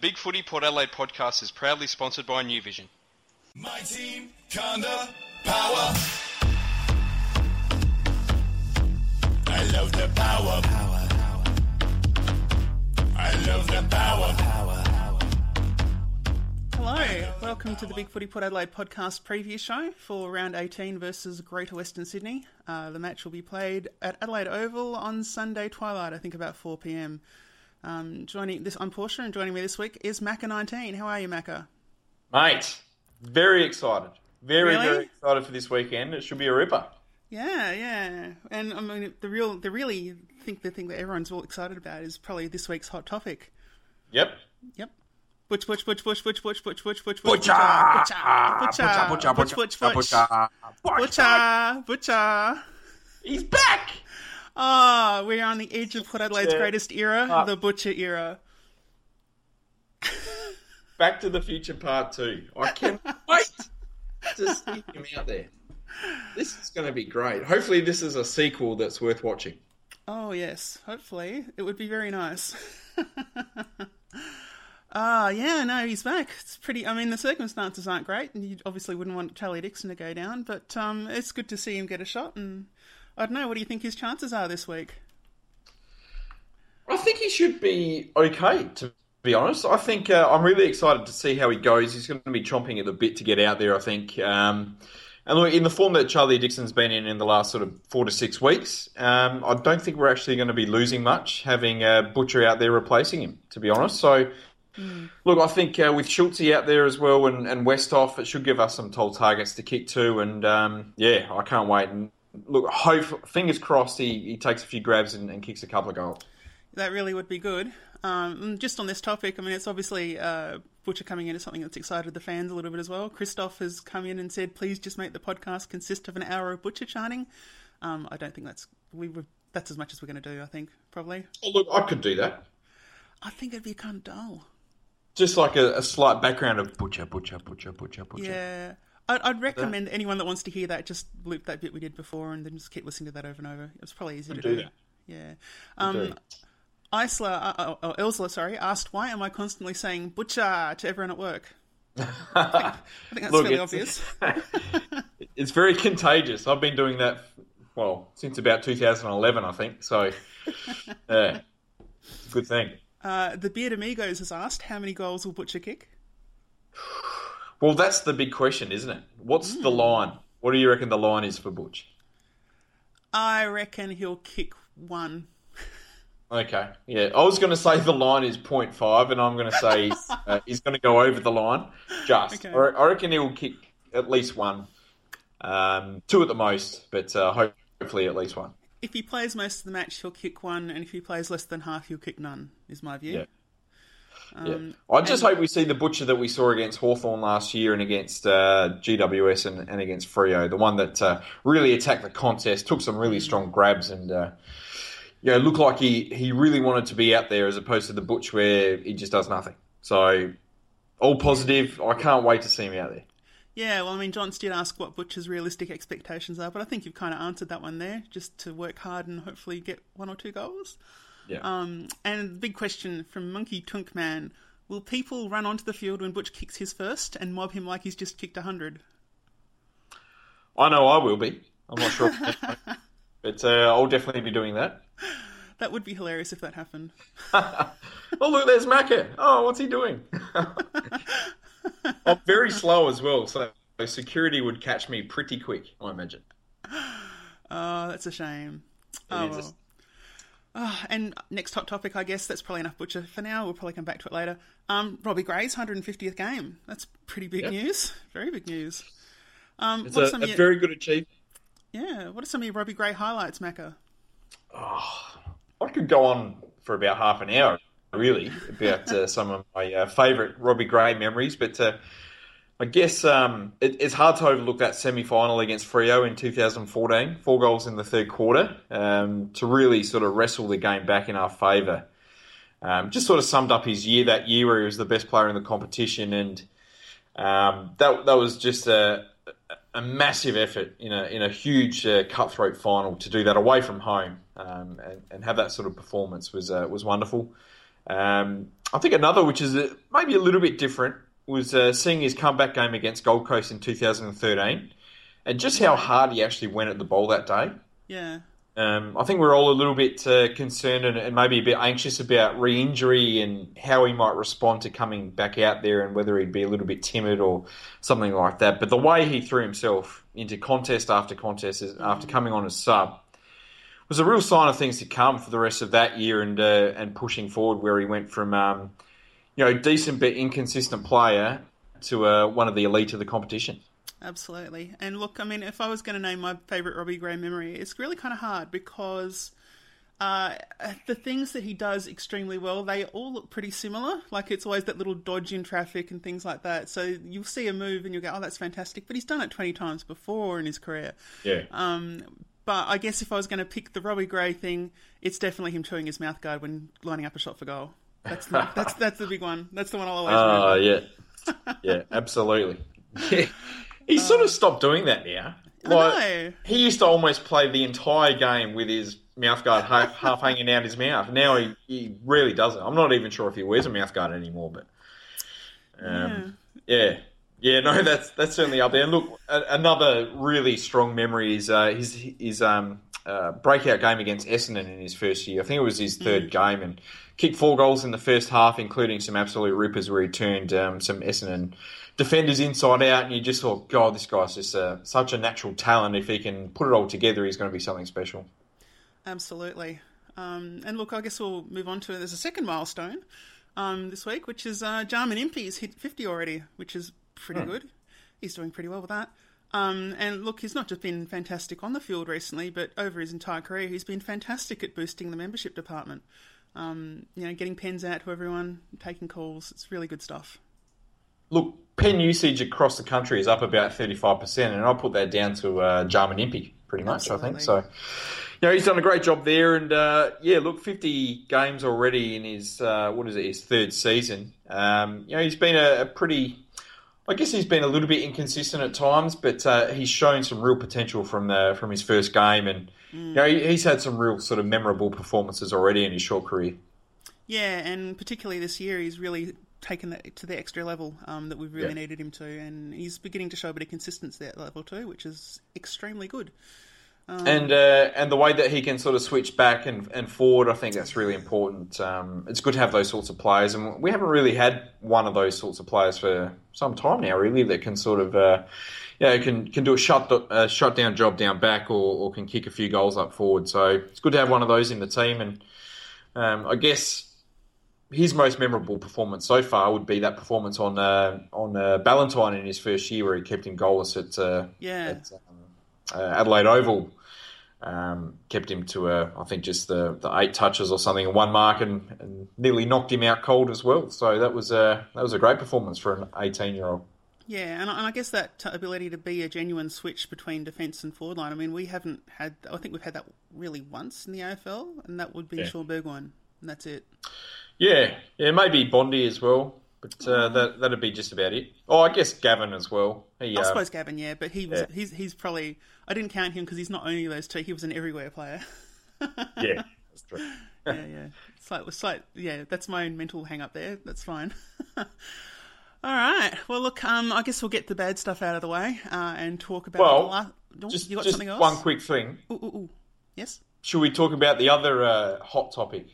The Big Footy Port Adelaide podcast is proudly sponsored by New Vision. My team, Kanda, power. I love the power. I love the power. Hello, welcome to the Big Footy Port Adelaide podcast preview show for round 18 versus Greater Western Sydney. The match will be played at Adelaide Oval on Sunday twilight, I think about 4 p.m. I'm Portia, and joining me this week is Macca19. How are you, Macca? Mate, very excited. Very excited for this weekend. It should be a ripper. Yeah. And I mean, the thing that everyone's all excited about is probably this week's hot topic. Yep. Butcher. He's back. Oh, we are on the edge of Port Adelaide's greatest era, the Butcher era. Back to the Future Part 2. I can't wait to see him out there. This is going to be great. Hopefully this is a sequel that's worth watching. Oh, yes. Hopefully. It would be very nice. He's back. It's pretty. I mean, the circumstances aren't great, and you obviously wouldn't want Charlie Dixon to go down, but it's good to see him get a shot. And I don't know, what do you think his chances are this week? I think he should be okay, to be honest. I think I'm really excited to see how he goes. He's going to be chomping at the bit to get out there, I think. And look, in the form that Charlie Dixon's been in the last sort of 4 to 6 weeks, I don't think we're actually going to be losing much having Butcher out there replacing him, to be honest. So look, I think with Schulz out there as well and Westhoff, it should give us some tall targets to kick to. And, I can't wait. And look, fingers crossed he takes a few grabs and kicks a couple of goals. That really would be good. Just on this topic, I mean, it's obviously Butcher coming in is something that's excited the fans a little bit as well. Christoph has come in and said, please just make the podcast consist of an hour of Butcher chanting. I don't think that's as much as we're going to do, I think, probably. Oh, look, I could do that. I think it'd be kind of dull. Just like a slight background of Butcher. Yeah. I'd recommend anyone that wants to hear that, just loop that bit we did before and then just keep listening to that over and over. It was probably easier to do that. Yeah. Elsler, asked, why am I constantly saying Butcher to everyone at work? I think that's really obvious. It's very contagious. I've been doing that, since about 2011, I think. So, yeah, it's a good thing. The Beard Amigos has asked, how many goals will Butcher kick? Well, that's the big question, isn't it? What's the line? What do you reckon the line is for Butch? I reckon he'll kick one. Okay, yeah. I was going to say the line is 0.5, and I'm going to say he's going to go over the line. Just. Okay. I reckon he'll kick at least one. Two at the most, but hopefully at least one. If he plays most of the match, he'll kick one, and if he plays less than half, he'll kick none, is my view. Yeah. I just hope we see the Butcher that we saw against Hawthorn last year and against GWS and against Freo, the one that really attacked the contest, took some really strong grabs, and looked like he really wanted to be out there as opposed to the Butch where he just does nothing. So, all positive. I can't wait to see him out there. Yeah, well, I mean, John did ask what Butcher's realistic expectations are, but I think you've kind of answered that one there, just to work hard and hopefully get one or two goals. Yeah. And the big question from Monkey Tunkman, will people run onto the field when Butch kicks his first and mob him like he's just kicked 100? I know I will be. I'm not sure. But I'll definitely be doing that. That would be hilarious if that happened. Oh, look, there's Macca. Oh, what's he doing? I'm very slow as well, so security would catch me pretty quick, I imagine. Oh, that's a shame. And next hot topic, I guess. That's probably enough Butcher for now. We'll probably come back to it later. Robbie Gray's 150th game. That's pretty big news. Very big news. It's a very good achievement. Yeah. What are some of your Robbie Gray highlights, Macca? Oh, I could go on for about half an hour, really, about some of my favourite Robbie Gray memories. But I guess it's hard to overlook that semi-final against Freo in 2014, 4 goals in the third quarter, to really sort of wrestle the game back in our favour. Just sort of summed up his year that year where he was the best player in the competition. And that was just a massive effort in a huge cutthroat final to do that away from home and have that sort of performance was wonderful. I think another, which is maybe a little bit different, was seeing his comeback game against Gold Coast in 2013 and just how hard he actually went at the ball that day. Yeah. I think we're all a little bit concerned and maybe a bit anxious about re-injury and how he might respond to coming back out there and whether he'd be a little bit timid or something like that. But the way he threw himself into contest after coming on as sub was a real sign of things to come for the rest of that year and pushing forward, where he went from decent but inconsistent player to one of the elite of the competition. Absolutely. And look, I mean, if I was going to name my favourite Robbie Gray memory, it's really kind of hard because the things that he does extremely well, they all look pretty similar. Like, it's always that little dodge in traffic and things like that. So you'll see a move and you'll go, oh, that's fantastic. But he's done it 20 times before in his career. Yeah. But I guess if I was going to pick the Robbie Gray thing, it's definitely him chewing his mouth guard when lining up a shot for goal. That's the big one. That's the one I'll always remember. Oh, yeah. Yeah, absolutely. Yeah. He's sort of stopped doing that now. Like, he used to almost play the entire game with his mouthguard half hanging out his mouth. Now he really doesn't. I'm not even sure if he wears a mouthguard anymore. But no, that's certainly up there. And look, another really strong memory is his breakout game against Essendon in his first year. I think it was his third game, and kicked 4 goals in the first half, including some absolute rippers where he turned some Essendon defenders inside out, and you just thought, God, this guy's just such a natural talent. If he can put it all together, he's going to be something special. Absolutely. And look, I guess we'll move on to, there's a second milestone this week, which is Jarman Impey's hit 50 already, which is pretty good. He's doing pretty well with that. And look, he's not just been fantastic on the field recently, but over his entire career, he's been fantastic at boosting the membership department. Getting pens out to everyone, taking calls. It's really good stuff. Look, pen usage across the country is up about 35%, and I'll put that down to Jarman Impey, pretty much. Absolutely. I think. So, he's done a great job there. And, 50 games already in his third season. He's been he's been a little bit inconsistent at times, but he's shown some real potential from his first game. And, he's had some real sort of memorable performances already in his short career. Yeah, and particularly this year, he's really taken that to the extra level that we've really needed him to, and he's beginning to show a bit of consistency at that level too, which is extremely good. And the way that he can sort of switch back and forward, I think that's really important. It's good to have those sorts of players, and we haven't really had one of those sorts of players for some time now, really, that can sort of can do a shut down job down back, or can kick a few goals up forward. So it's good to have one of those in the team, and I guess his most memorable performance so far would be that performance on Ballantyne in his first year, where he kept him goalless at Adelaide Oval. Kept him to I think just the 8 touches or something in one mark, and nearly knocked him out cold as well. So that was a great performance for an 18-year-old. Yeah, and I guess that ability to be a genuine switch between defence and forward line. I mean, I think we've had that really once in the AFL, and that would be Sean Burgoyne, and that's it. Yeah, maybe Bondi as well, but that'd be just about it. Oh, I guess Gavin as well. I suppose Gavin, yeah, but he's probably, I didn't count him because he's not only those two, he was an everywhere player. Yeah, that's true. Yeah. That's my own mental hang-up there, that's fine. All right, well, look, I guess we'll get the bad stuff out of the way and talk about... you got something else? One quick thing. Ooh. Yes? Should we talk about the other hot topic?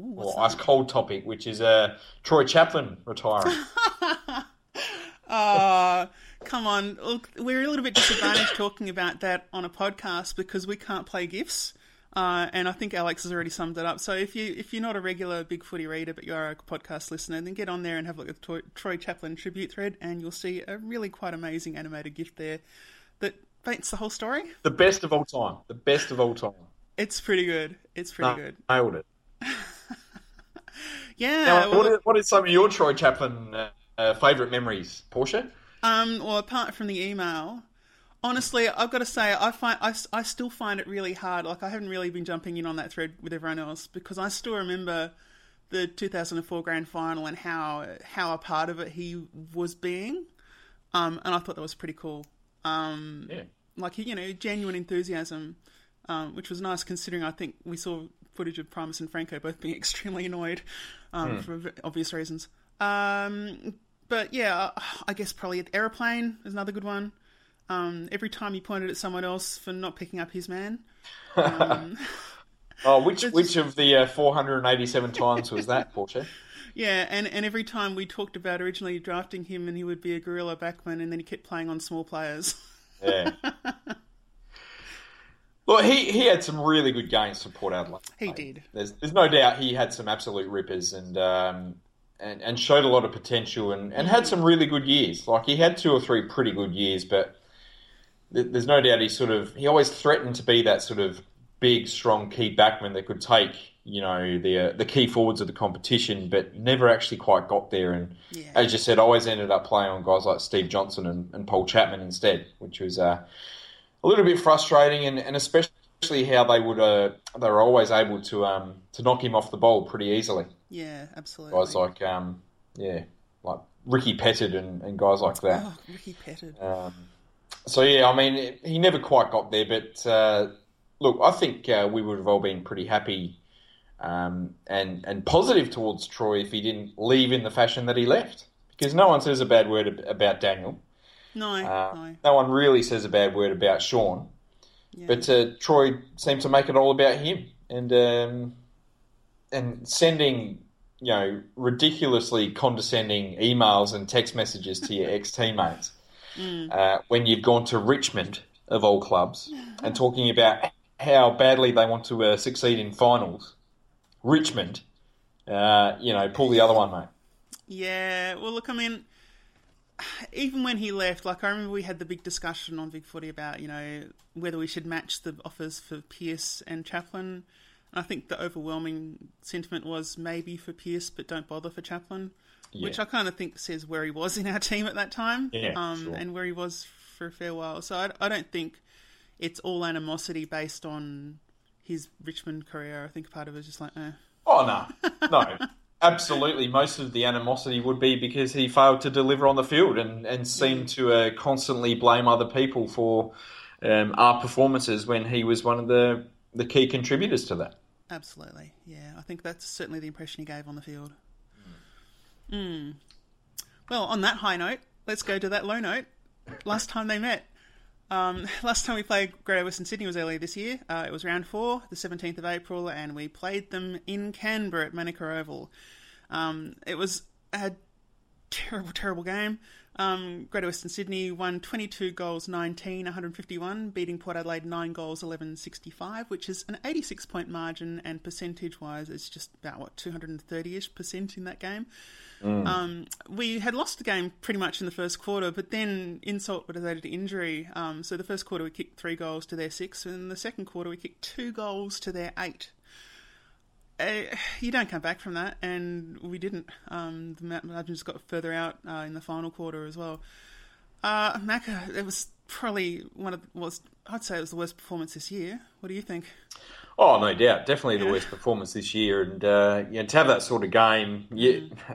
Ooh, ice-cold topic, which is Troy Chaplin retiring. Come on. Look, we're a little bit disadvantaged talking about that on a podcast because we can't play GIFs, and I think Alex has already summed it up. So if you're not a regular Big Footy reader but you are a podcast listener, then get on there and have a look at the Troy Chaplin tribute thread, and you'll see a really quite amazing animated GIF there that paints the whole story. The best of all time. It's pretty good. It's pretty good. Nailed it. Yeah. Now, what is some of your Troy Chaplin favourite memories, Portia? Well, apart from the email, honestly, I've got to say, I still find it really hard. Like, I haven't really been jumping in on that thread with everyone else because I still remember the 2004 grand final and how a part of it he was being, and I thought that was pretty cool. Genuine enthusiasm, which was nice considering I think we saw footage of Primus and Franco both being extremely annoyed for obvious reasons. But yeah, I guess probably Aeroplane is another good one. Every time he pointed at someone else for not picking up his man. Which of the 487 times was that, Portia? Yeah, and every time we talked about originally drafting him and he would be a gorilla backman, and then he kept playing on small players. Yeah. Look, he had some really good games for Port Adelaide. He did. There's no doubt he had some absolute rippers and showed a lot of potential and had some really good years. Like, he had two or three pretty good years, but there's no doubt he always threatened to be that sort of big, strong key backman that could take, you know, the key forwards of the competition, but never actually quite got there. And as you said, always ended up playing on guys like Steve Johnson and Paul Chapman instead, which was... a little bit frustrating, and especially how they were always able to knock him off the ball pretty easily. Yeah, absolutely. Guys like like Ricky Pettit and guys like that. Oh, Ricky Pettit. So yeah, I mean, he never quite got there, but look, I think we would have all been pretty happy and positive towards Troy if he didn't leave in the fashion that he left, because no one says a bad word about Daniel. No. No one really says a bad word about Sean. Yeah. But Troy seemed to make it all about him. And sending, you know, ridiculously condescending emails and text messages to your ex-teammates when you've gone to Richmond, of all clubs, and talking about how badly they want to succeed in finals. Richmond. You know, pull the other one, mate. Yeah. Well, look, I mean... Even when he left, like, I remember we had the big discussion on Big Footy about, you know, whether we should match the offers for Pearce and Chaplin. And I think the overwhelming sentiment was maybe for Pearce, but don't bother for Chaplin, which I kind of think says where he was in our team at that time and where he was for a fair while. So I don't think it's all animosity based on his Richmond career. I think part of it is just like, eh. Oh, no. Absolutely. Most of the animosity would be because he failed to deliver on the field and seemed to constantly blame other people for our performances when he was one of the key contributors to that. Absolutely. Yeah, I think that's certainly the impression he gave on the field. Well, on that high note, let's go to that low note. Last time they met. Last time we played Greater Western Sydney was earlier this year. It was round 4, the 17th of April, and we played them in Canberra at Manukau Oval. It was a terrible, terrible game. Greater Western Sydney won 22 goals, 19, 151, beating Port Adelaide 9 goals, 11, 65, which is an 86-point margin, and percentage-wise, it's just about, 230-ish% in that game. We had lost the game pretty much in the first quarter, but then insult was added to injury. So the first quarter we kicked 3 goals to their 6, and in the second quarter we kicked 2 goals to their 8. You don't come back from that, and we didn't. The margins got further out in the final quarter as well. Macca, it was probably I'd say it was the worst performance this year. What do you think? Oh, no doubt. Definitely the worst performance this year. And to have that sort of game,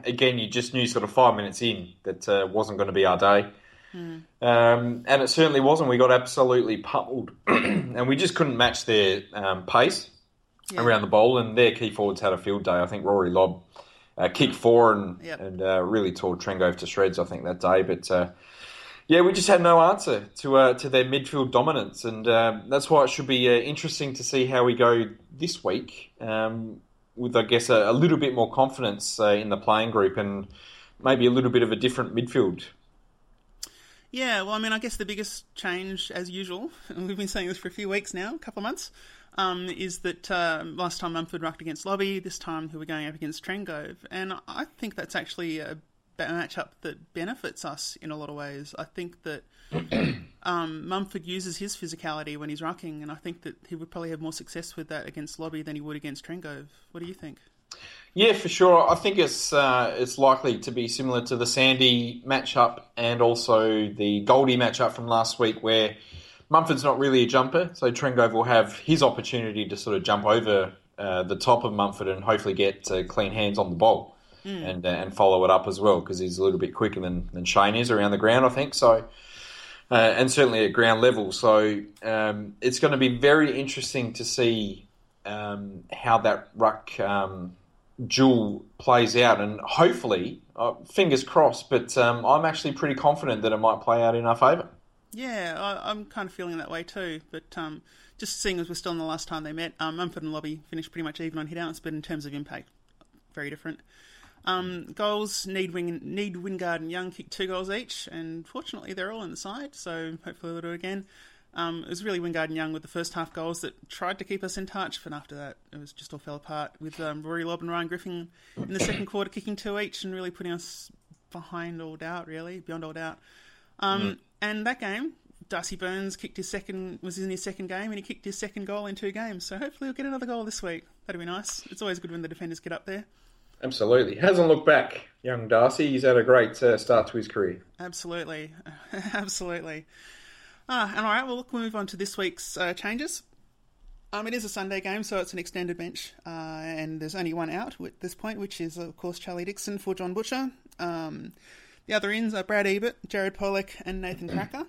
again, you just knew sort of 5 minutes in that wasn't going to be our day. And it certainly wasn't. We got absolutely pummeled, and we just couldn't match their pace. Yeah. Around the bowl, and their key forwards had a field day. I think Rory Lobb kicked 4 and really tore Trengove to shreds, I think, that day. But, we just had no answer to their midfield dominance, and that's why it should be interesting to see how we go this week with, I guess, a little bit more confidence in the playing group and maybe a little bit of a different midfield. Yeah, well, I mean, I guess the biggest change, as usual, and we've been saying this for a few weeks now, a couple of months, is that last time Mumford rucked against Lobby, this time who were going up against Trengove. And I think that's actually a matchup that benefits us in a lot of ways. I think that Mumford uses his physicality when he's rucking, and I think that he would probably have more success with that against Lobby than he would against Trengove. What do you think? Yeah, for sure. I think it's likely to be similar to the Sandy matchup and also the Goldie matchup from last week, where Mumford's not really a jumper, so Trengove will have his opportunity to sort of jump over the top of Mumford and hopefully get clean hands on the ball and follow it up as well, because he's a little bit quicker than Shane is around the ground, I think. So, and certainly at ground level. So it's going to be very interesting to see how that ruck duel plays out, and hopefully, fingers crossed, but I'm actually pretty confident that it might play out in our favour. Yeah, I'm kind of feeling that way too, but just seeing as we're still on the last time they met, Mumford and Lobby finished pretty much even on headouts, but in terms of impact, very different. Goals, Need, Wingard and Young kicked 2 goals each, and fortunately they're all in the side, so hopefully they'll do it again. It was really Wingard and Young with the first half goals that tried to keep us in touch, but after that it was just all fell apart, with Rory Lobb and Ryan Griffin in the second quarter kicking 2 each and really putting us beyond all doubt. And that game, Darcy Burns was in his second game, and he kicked his second goal in 2 games, so hopefully he'll get another goal this week. That'd be nice. It's always good when the defenders get up there. Absolutely. Hasn't looked back, young Darcy. He's had a great start to his career. Absolutely. Absolutely. And all right, well, look, we'll move on to this week's changes. It is a Sunday game, so it's an extended bench, and there's only one out at this point, which is, of course, Charlie Dixon for John Butcher. The other ins are Brad Ebert, Jared Pollock, and Nathan Krakouer.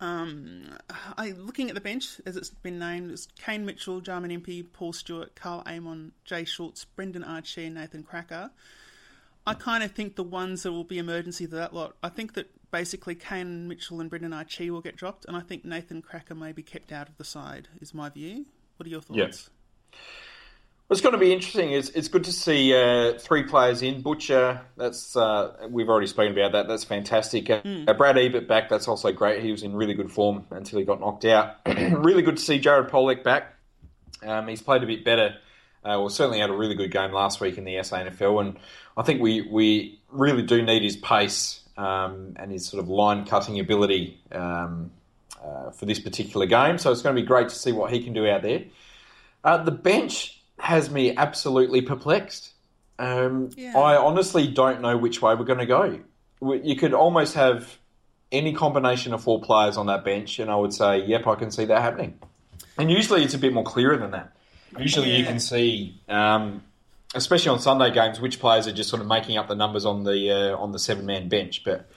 Looking at the bench, as it's been named, it's Kane Mitchell, Jarman Impey, Paul Stewart, Carl Amon, Jay Schulz, Brendon Ah Chee, and Nathan Krakouer. I kind of think the ones that will be emergency to that lot, I think that basically Kane Mitchell and Brendon Ah Chee will get dropped, and I think Nathan Krakouer may be kept out of the side, is my view. What are your thoughts? Yes. What's going to be interesting is it's good to see 3 players in. Butcher, that's we've already spoken about that. That's fantastic. Brad Ebert back, that's also great. He was in really good form until he got knocked out. Really good to see Jared Pollock back. He's played a bit better. Well, certainly had a really good game last week in the SANFL, and I think we really do need his pace and his sort of line-cutting ability for this particular game. So it's going to be great to see what he can do out there. The bench has me absolutely perplexed. I honestly don't know which way we're going to go. You could almost have any combination of 4 players on that bench, and I would say, yep, I can see that happening. And usually it's a bit more clearer than that. Usually you can see, especially on Sunday games, which players are just sort of making up the numbers on the 7-man bench. But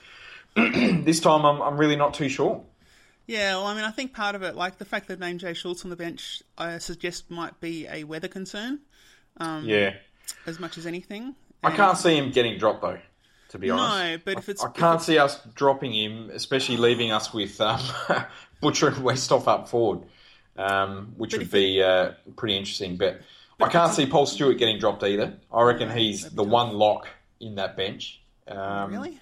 this time I'm really not too sure. Yeah, well, I mean, I think part of it, like the fact they've named Jay Schulz on the bench, I suggest might be a weather concern. As much as anything. I can't see him getting dropped, though, to be honest. No, but if it's... I can't see us dropping him, especially leaving us with Butcher and Westhoff up forward, which would be pretty interesting. But I can't see Paul Stewart getting dropped either. I reckon he's the one lock in that bench. Really?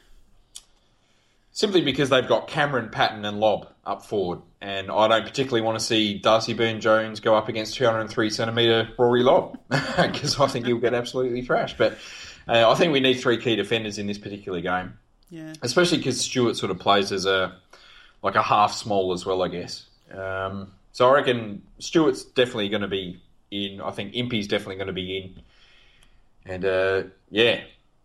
Simply because they've got Cameron, Patton and Lobb up forward. And I don't particularly want to see Darcy Byrne-Jones go up against 203-centimetre Rory Lobb, because I think he'll get absolutely thrashed. But I think we need 3 key defenders in this particular game. Yeah. Especially because Stewart sort of plays as a half small as well, I guess. So I reckon Stewart's definitely going to be in. I think Impey's definitely going to be in. And, I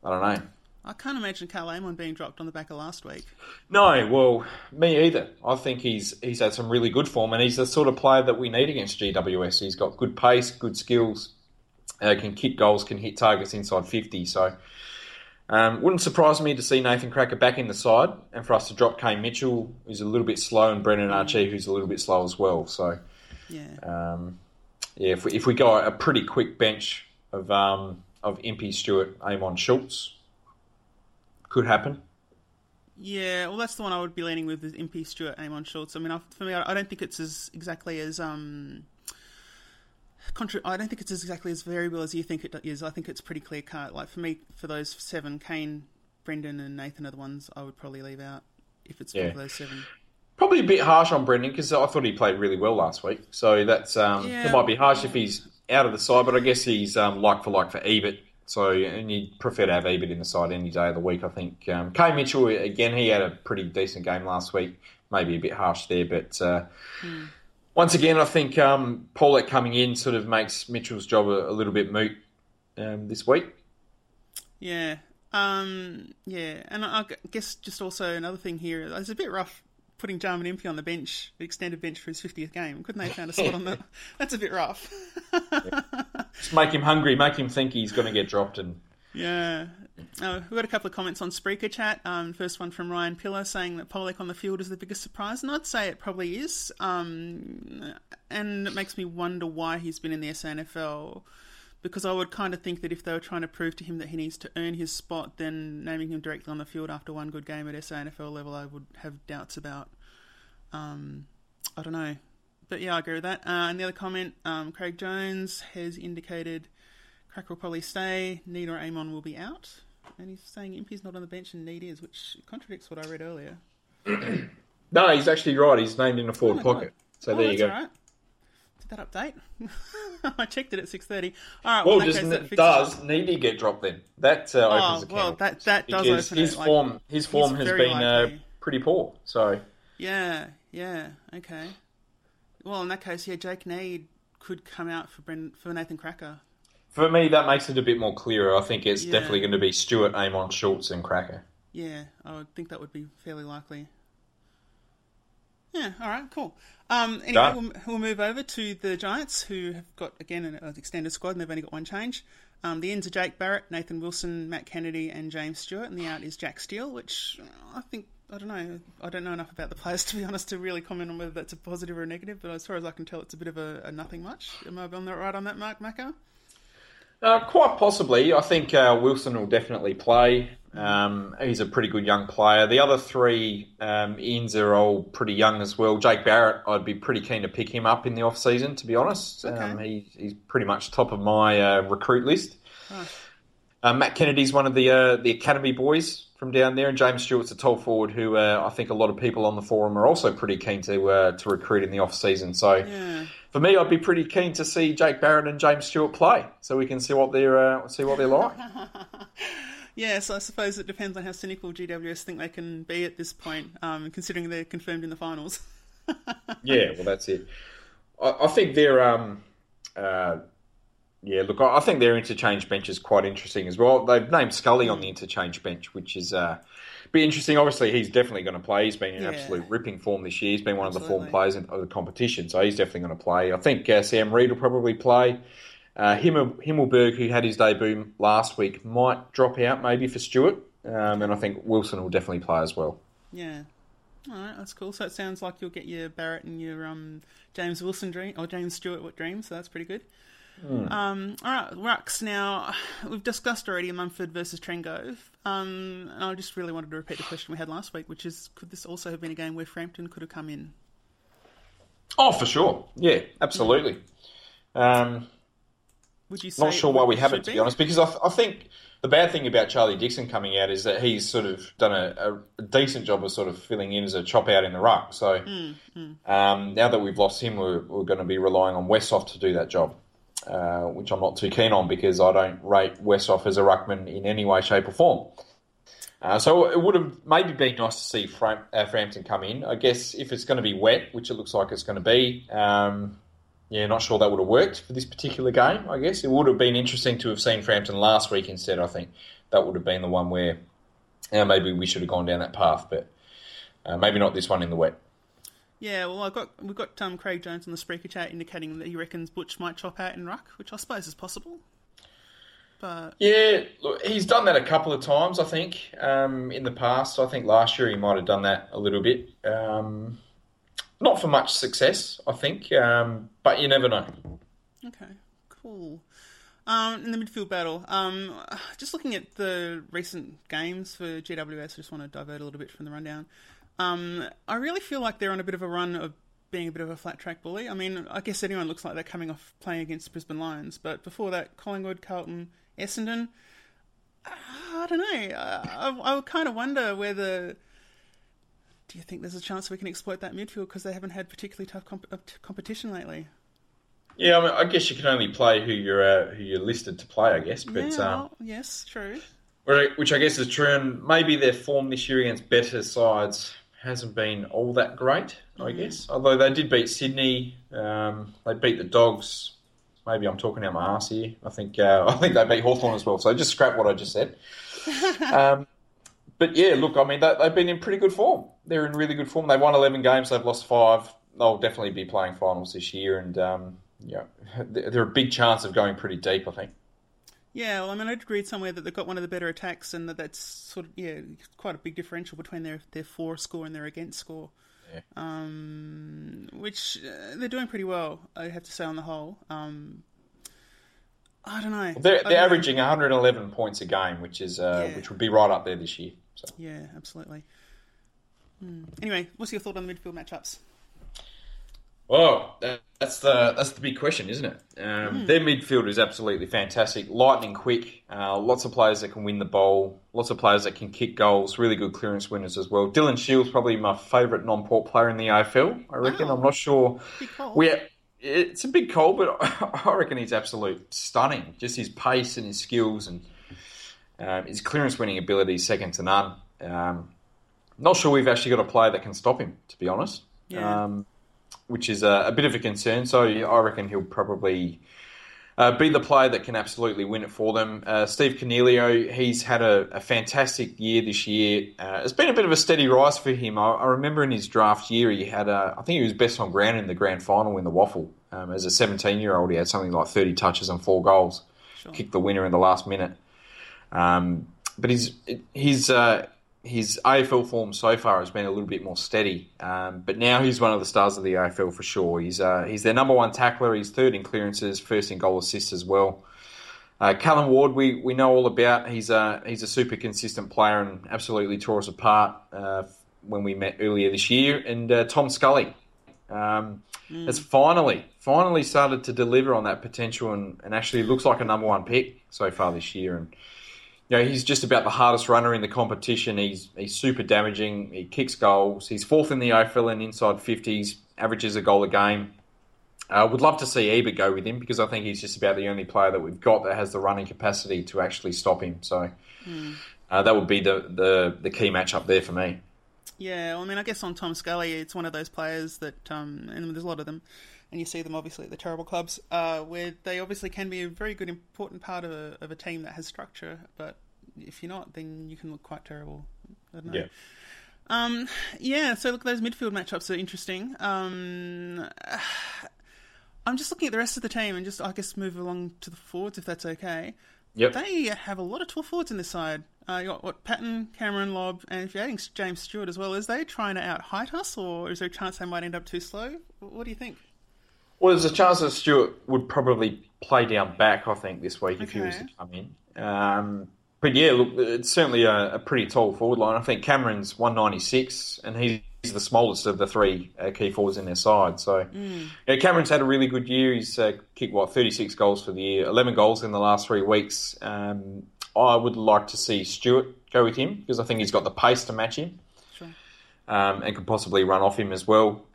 don't know. I can't imagine Carl Amon being dropped on the back of last week. No, well, me either. I think he's had some really good form, and he's the sort of player that we need against GWS. He's got good pace, good skills, can kick goals, can hit targets inside 50. So wouldn't surprise me to see Nathan Krakouer back in the side, and for us to drop Kane Mitchell, who's a little bit slow, and Brendon Ah Chee, who's a little bit slow as well. So, if we go a pretty quick bench of Impey, Stewart, Amon, Schulz... Could happen. Yeah, well, that's the one I would be leaning with is Impey, Stewart, Amon, Schulz. I mean, I don't think it's as variable as you think it is. I think it's pretty clear cut. Like for me, for those 7, Kane, Brendon, and Nathan are the ones I would probably leave out if it's for those 7. Probably a bit harsh on Brendon because I thought he played really well last week. So that's it might be harsh if he's out of the side, but I guess he's like for Ebert. So, and you'd prefer to have Ebert in the side any day of the week, I think. Kane Mitchell, again, he had a pretty decent game last week. Maybe a bit harsh there, but once again, I think Paulette coming in sort of makes Mitchell's job a little bit moot this week. Yeah. And I guess just also another thing here, it's a bit rough putting Jarman Impey on the bench, the extended bench for his 50th game. Couldn't they have found a spot on that? That's a bit rough. Just make him hungry, make him think he's going to get dropped, and Yeah. We've got a couple of comments on Spreaker Chat. First one from Ryan Pillar saying that Pollock on the field is the biggest surprise, and I'd say it probably is. And it makes me wonder why he's been in the SANFL, because I would kind of think that if they were trying to prove to him that he needs to earn his spot, then naming him directly on the field after one good game at SANFL level, I would have doubts about. I don't know. But yeah, I agree with that. And the other comment, Craig Jones has indicated Crack will probably stay, Need or Amon will be out. And he's saying Impey's not on the bench and Need is, which contradicts what I read earlier. No, he's actually right. He's named in the forward pocket. So there you go. Right. Did that update? I checked it at 6:30. All right. Well, does Needy get dropped then? That opens the can. Well, that does open his form. Like, his form has been pretty poor. So. Yeah. Okay. Well, in that case, yeah, Jake Need could come out for Nathan Krakouer. For me, that makes it a bit more clearer. I think it's definitely going to be Stewart, Amon, Schulz, and Krakouer. Yeah, I would think that would be fairly likely. Yeah, all right, cool. Anyway, we'll move over to the Giants, who have got, again, an extended squad, and they've only got one change. The ins are Jake Barrett, Nathan Wilson, Matt Kennedy, and James Stewart, and the out is Jack Steele, which I think, I don't know. I don't know enough about the players, to be honest, to really comment on whether that's a positive or a negative, but as far as I can tell, it's a bit of a nothing much. Am I right on that, Mark Macker? Quite possibly. I think Wilson will definitely play. He's a pretty good young player. The other three ins are all pretty young as well. Jake Barrett, I'd be pretty keen to pick him up in the off-season, to be honest. Okay. He's pretty much top of my recruit list. Right. Matt Kennedy's one of the academy boys from down there, and James Stewart's a tall forward who I think a lot of people on the forum are also pretty keen to recruit in the off-season. So for me, I'd be pretty keen to see Jake Barrett and James Stewart play, so we can see what they're like. Yeah, so I suppose it depends on how cynical GWS think they can be at this point, considering they're confirmed in the finals. Yeah, well, that's it. I think they're... I think their interchange bench is quite interesting as well. They've named Scully on the interchange bench, which is be interesting. Obviously, he's definitely going to play. He's been in absolute ripping form this year. He's been one of the form players of the competition, so he's definitely going to play. I think Sam Reid will probably play. Himmelberg, who had his debut last week, might drop out maybe for Stewart, and I think Wilson will definitely play as well. Yeah, all right, that's cool. So it sounds like you'll get your Barrett and your James Wilson dream or James Stewart dream. So that's pretty good. All right, Rucks. Now we've discussed already Mumford versus Trengove, and I just really wanted to repeat the question we had last week, which is: could this also have been a game where Frampton could have come in? Oh, for sure. Yeah, absolutely. Would you say not sure why we haven't, to be honest, because I think the bad thing about Charlie Dixon coming out is that he's sort of done a decent job of sort of filling in as a chop out in the ruck. So now that we've lost him, we're going to be relying on Westhoff to do that job, which I'm not too keen on because I don't rate Westhoff as a ruckman in any way, shape or form. So it would have maybe been nice to see Frampton come in. I guess if it's going to be wet, which it looks like it's going to be... not sure that would have worked for this particular game, I guess. It would have been interesting to have seen Frampton last week instead, I think. That would have been the one where maybe we should have gone down that path, but maybe not this one in the wet. Yeah, well, we've got Craig Jones on the Spreaker Chat indicating that he reckons Butch might chop out in ruck, which I suppose is possible. But... yeah, look, he's done that a couple of times, I think, in the past. I think last year he might have done that a little bit. Not for much success, I think, but you never know. Okay, cool. In the midfield battle, just looking at the recent games for GWS, I just want to divert a little bit from the rundown. I really feel like they're on a bit of a run of being a bit of a flat-track bully. I mean, I guess anyone looks like they're coming off playing against Brisbane Lions, but before that, Collingwood, Carlton, Essendon. I don't know. I kind of wonder whether... do you think there's a chance we can exploit that midfield because they haven't had particularly tough competition lately? Yeah, I mean, I guess you can only play who you're listed to play, I guess. But yes, true. Which I guess is true, and maybe their form this year against better sides hasn't been all that great, I guess. Although they did beat Sydney, they beat the Dogs. Maybe I'm talking out my arse here. I think they beat Hawthorn as well. So just scrap what I just said. But yeah, look, I mean, they've been in pretty good form. They're in really good form. They've won 11 games. They've lost 5. They'll definitely be playing finals this year, and they're a big chance of going pretty deep, I think. Yeah, well, I mean, I did read somewhere that they've got one of the better attacks, and that's sort of, yeah, quite a big differential between their for score and their against score. Yeah. Which they're doing pretty well, I have to say, on the whole. I don't know. They're averaging 111 points a game, which is which would be right up there this year. So. Yeah, absolutely. Anyway, what's your thought on the midfield matchups? Well, that's the big question, isn't it? Their midfield is absolutely fantastic, lightning quick, lots of players that can win the ball, lots of players that can kick goals, really good clearance winners as well. Dylan Shields, probably my favourite non-Port player in the AFL, I reckon. Wow. I'm not sure. It's a big call, but I reckon he's absolute stunning. Just his pace and his skills and his clearance winning ability is second to none. Not sure we've actually got a player that can stop him, to be honest. Yeah. Which is a bit of a concern. So I reckon he'll probably be the player that can absolutely win it for them. Steve Cornelio, he's had a fantastic year this year. It's been a bit of a steady rise for him. I remember in his draft year, he had, I think he was best on ground in the grand final in the Waffle. As a 17-year-old, he had something like 30 touches and 4 goals. Sure. Kicked the winner in the last minute. But his AFL form so far has been a little bit more steady, but now he's one of the stars of the AFL for sure. He's their number one tackler, he's third in clearances, first in goal assists as well. Callum Ward, we know all about. He's a super consistent player and absolutely tore us apart when we met earlier this year. And Tom Scully has finally started to deliver on that potential and actually looks like a number one pick so far this year. And you know, he's just about the hardest runner in the competition. He's super damaging. He kicks goals. He's fourth in the AFL in inside 50s, averages a goal a game. I would love to see Ebert go with him because I think he's just about the only player that we've got that has the running capacity to actually stop him. So that would be the key matchup there for me. Yeah, well, I mean, I guess on Tom Scully, it's one of those players that, and there's a lot of them, and you see them obviously at the terrible clubs, where they obviously can be a very good, important part of a team that has structure, but if you're not, then you can look quite terrible. I don't know. Yeah. So look, those midfield matchups are interesting. I'm just looking at the rest of the team and just, I guess, move along to the forwards, if that's okay. Yep. They have a lot of tall forwards in this side. You got Patton, Cameron, Lobb, and if you're adding James Stewart as well, is they trying to out-height us, or is there a chance they might end up too slow? What do you think? Well, there's a chance that Stewart would probably play down back, I think, this week if he was to come in. But yeah, look, it's certainly a pretty tall forward line. I think Cameron's 196, and he's the smallest of the three key forwards in their side. So yeah, Cameron's had a really good year. He's kicked, 36 goals for the year, 11 goals in the last 3 weeks. I would like to see Stewart go with him because I think he's got the pace to match him. Sure. And could possibly run off him as well.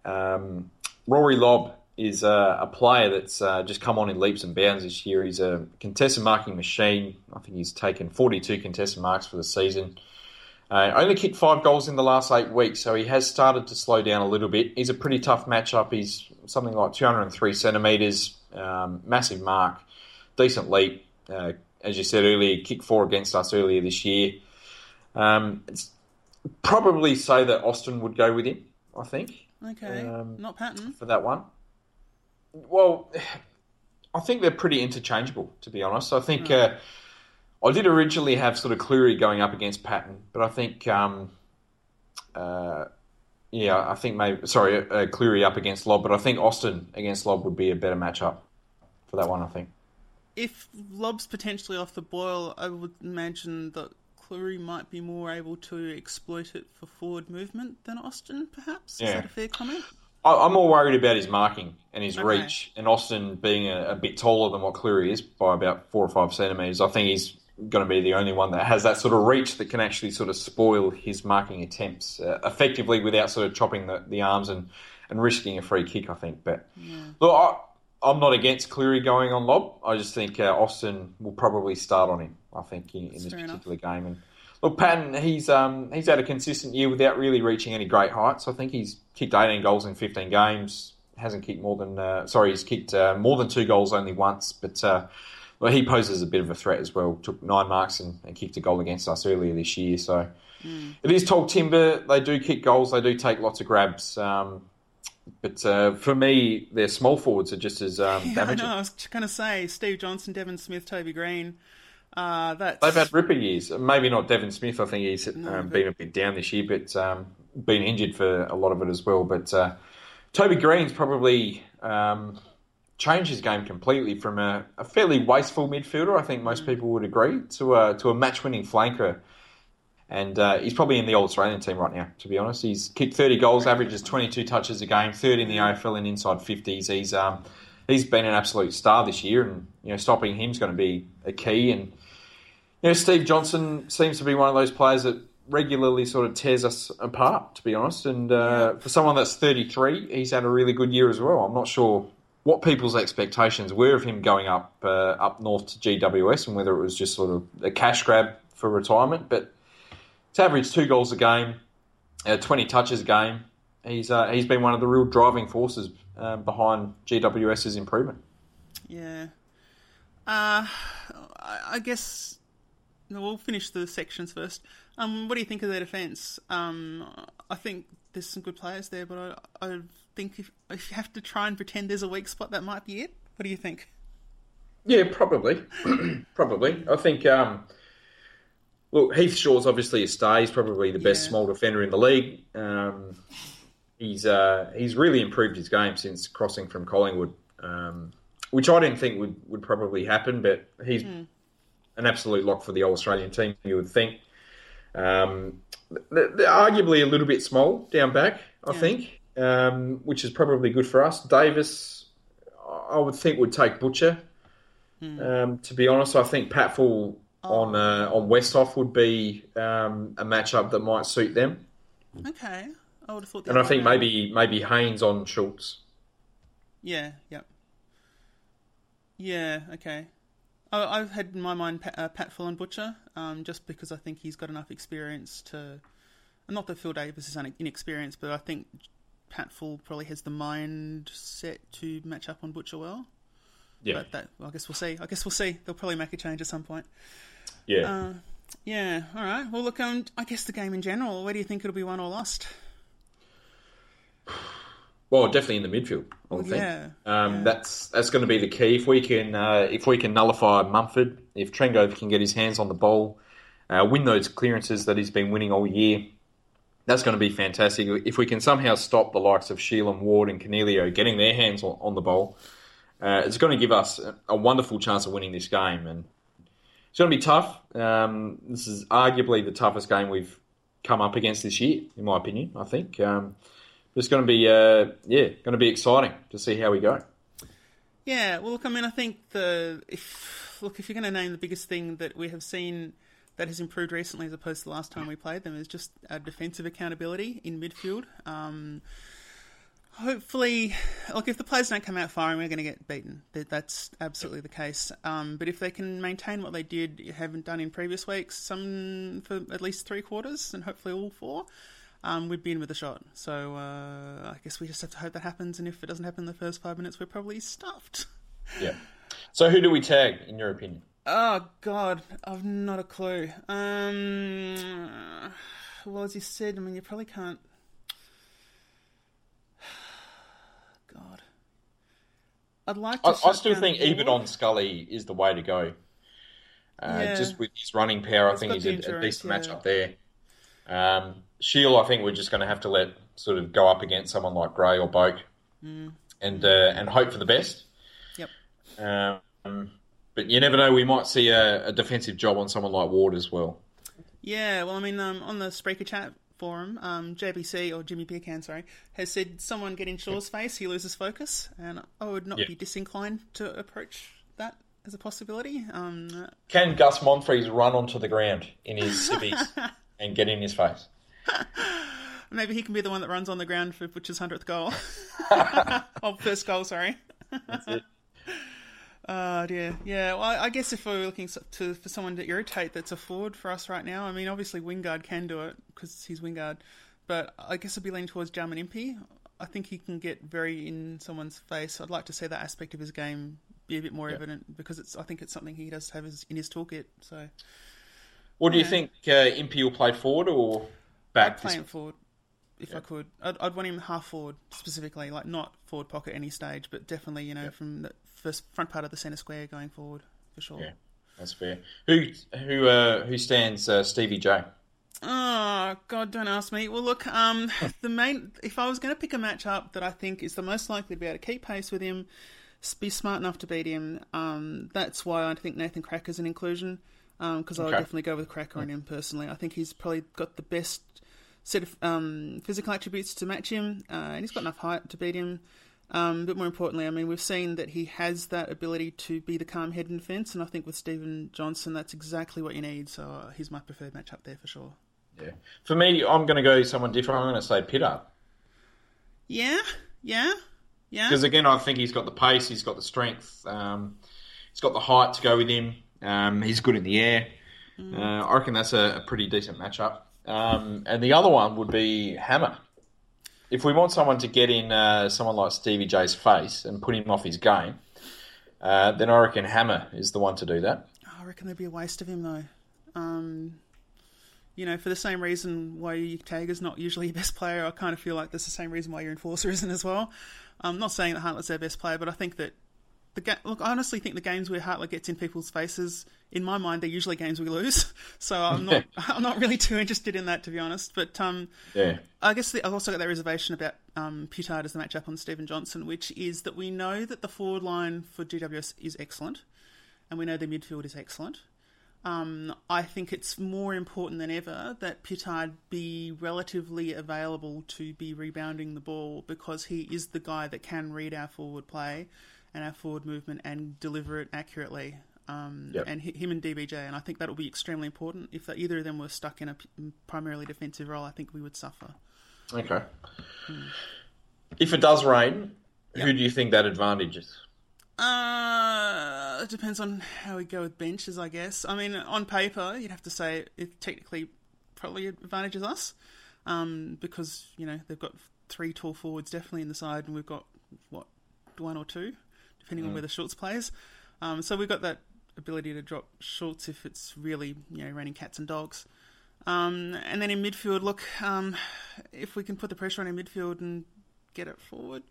Rory Lobb is a player that's just come on in leaps and bounds this year. He's a contested marking machine. I think he's taken 42 contested marks for the season. Only kicked 5 goals in the last 8 weeks, so he has started to slow down a little bit. He's a pretty tough matchup. He's something like 203 centimetres, massive mark, decent leap. As you said earlier, kicked 4 against us earlier this year. It's probably say that Austin would go with him, I think. Okay, not Patton. For that one. Well, I think they're pretty interchangeable, to be honest. I think I did originally have sort of Cleary going up against Patton, but I think, Cleary up against Lobb, but I think Austin against Lobb would be a better matchup for that one, I think. If Lobb's potentially off the boil, I would imagine that Cleary might be more able to exploit it for forward movement than Austin, perhaps? Yeah. Is that a fair comment? I'm more worried about his marking and his reach, and Austin being a bit taller than what Cleary is by about 4 or 5 centimetres. I think he's going to be the only one that has that sort of reach that can actually sort of spoil his marking attempts effectively without sort of chopping the arms and risking a free kick, I think. But look, I'm not against Cleary going on Lobb. I just think Austin will probably start on him, I think, in this particular game. And look, Patton, he's had a consistent year without really reaching any great heights. I think he's kicked 18 goals in 15 games. He's kicked more than 2 goals only once. But he poses a bit of a threat as well. Took 9 marks and kicked a goal against us earlier this year. So it is tall timber. They do kick goals. They do take lots of grabs. But for me, their small forwards are just as damaging. I was going to say Steve Johnson, Devin Smith, Toby Green. They've had ripper years. Maybe not Devin Smith. I think he's been a bit down this year, but been injured for a lot of it as well. But Toby Green's probably changed his game completely from a fairly wasteful midfielder, I think most people would agree, to a match-winning flanker. And he's probably in the All-Australian team right now, to be honest. He's kicked 30 goals, averages 22 touches a game, third in the AFL and inside 50s. He's been an absolute star this year, and stopping him is going to be a key. And Steve Johnson seems to be one of those players that regularly sort of tears us apart, to be honest. And for someone that's 33, he's had a really good year as well. I'm not sure what people's expectations were of him going up north to GWS, and whether it was just sort of a cash grab for retirement, but to average 2 goals a game, 20 touches a game, he's been one of the real driving forces behind GWS's improvement. Yeah. I guess we'll finish the sections first. What do you think of their defence? I think there's some good players there, but I think if you have to try and pretend there's a weak spot, that might be it. What do you think? Yeah, probably. I think... Well, Heath Shaw's obviously a star. He's probably the best small defender in the league. He's really improved his game since crossing from Collingwood, which I didn't think would probably happen, but he's an absolute lock for the All-Australian team, you would think. They're arguably a little bit small down back, I think, which is probably good for us. Davis, I would think, would take Butcher. To be honest, I think Patfull... on Westhoff would be a matchup that might suit them. Okay, I would have thought. And I think maybe Haynes on Schulz. Yeah. Yep. Yeah. Okay. I've had in my mind Patfull and Butcher, just because I think he's got enough experience to. Not that Phil Davis is inexperienced, but I think Patfull probably has the mindset to match up on Butcher well. Yeah. But I guess we'll see. They'll probably make a change at some point. Yeah. Yeah. All right. Well, look. I guess the game in general. Where do you think it'll be won or lost? Well, definitely in the midfield. I think. That's going to be the key. If we can nullify Mumford, if Trengove can get his hands on the ball, win those clearances that he's been winning all year, that's going to be fantastic. If we can somehow stop the likes of Sheelan, Ward, and Cornelio getting their hands on the ball. It's going to give us a wonderful chance of winning this game, and it's going to be tough. This is arguably the toughest game we've come up against this year, in my opinion. I think it's going to be going to be exciting to see how we go. Yeah, well, look, I mean, I think if you're going to name the biggest thing that we have seen that has improved recently as opposed to the last time we played them is just our defensive accountability in midfield. Hopefully, look, if the players don't come out firing, we're going to get beaten. That's absolutely the case. But if they can maintain what they haven't done in previous weeks, for at least 3 quarters, and hopefully all 4, we'd be in with a shot. So I guess we just have to hope that happens, and if it doesn't happen in the first 5 minutes, we're probably stuffed. Yeah. So who do we tag, in your opinion? Oh, God, I've not a clue. Well, as you said, I mean, you probably can't... God. I'd like to. I still think even on Scully is the way to go. Just with his running power, I think he's a decent matchup there. Sheil, I think we're just going to have to let sort of go up against someone like Gray or Boak, and hope for the best. Yep. But you never know; we might see a defensive job on someone like Ward as well. Yeah. Well, I mean, on the Spreaker chat forum, JBC, or Jimmy Pearcan, has said someone get in Shaw's face, he loses focus, and I would not be disinclined to approach that as a possibility. Can Gus Monfries run onto the ground in his civvies and get in his face? Maybe he can be the one that runs on the ground for Butcher's 100th goal. First goal, sorry. That's it. Dear. Yeah, well, I guess if we were looking for someone to irritate that's a forward for us right now, I mean, obviously Wingard can do it because he's Wingard, but I guess I'd be leaning towards Jarman Impey. I think he can get very in someone's face. I'd like to see that aspect of his game be a bit more evident, because I think it's something he does have in his toolkit. So, what do you think? Impey will play forward or back? I'd play him forward if I could. I'd want him half forward specifically, like not forward pocket any stage, but definitely, from the first front part of the centre square going forward, for sure. Yeah. That's fair. Who stands Stevie J? Oh, God, don't ask me. Well, look, if I was going to pick a matchup that I think is the most likely to be able to keep pace with him, be smart enough to beat him, that's why I think Nathan Krakouer's an inclusion, because I would definitely go with Krakouer on him personally. I think he's probably got the best set of physical attributes to match him, and he's got enough height to beat him. But more importantly, I mean, we've seen that he has that ability to be the calm head in defence, and I think with Stephen Johnson, that's exactly what you need. So he's my preferred matchup there for sure. Yeah, for me, I'm going to go someone different. I'm going to say Pitter. Yeah. Because again, I think he's got the pace, he's got the strength, he's got the height to go with him. He's good in the air. I reckon that's a pretty decent matchup. And the other one would be Hammer. If we want someone to get in someone like Stevie J's face and put him off his game, then I reckon Hammer is the one to do that. I reckon there'd be a waste of him, though. For the same reason why your tagger's not usually your best player, I kind of feel like there's the same reason why your enforcer isn't as well. I'm not saying that Hartlett's their best player, but I think that... I honestly think the games where Hartlett gets in people's faces, in my mind, they're usually games we lose. So I'm not really too interested in that, to be honest. But I guess I've also got that reservation about Putard as the matchup on Stephen Johnson, which is that we know that the forward line for GWS is excellent, and we know their midfield is excellent. I think it's more important than ever that Putard be relatively available to be rebounding the ball, because he is the guy that can read our forward play and our forward movement and deliver it accurately. And him and DBJ, and I think that will be extremely important. If either of them were stuck in a primarily defensive role, I think we would suffer. Okay. If it does rain, who do you think that advantage is? It depends on how we go with benches, I guess. I mean, on paper, you'd have to say it technically probably advantages us, because, they've got three tall forwards definitely in the side, and we've got, one or two, depending on whether Schulz plays. So we've got that ability to drop Schulz if it's really, raining cats and dogs. And then in midfield, look, if we can put the pressure on in midfield and get it forward.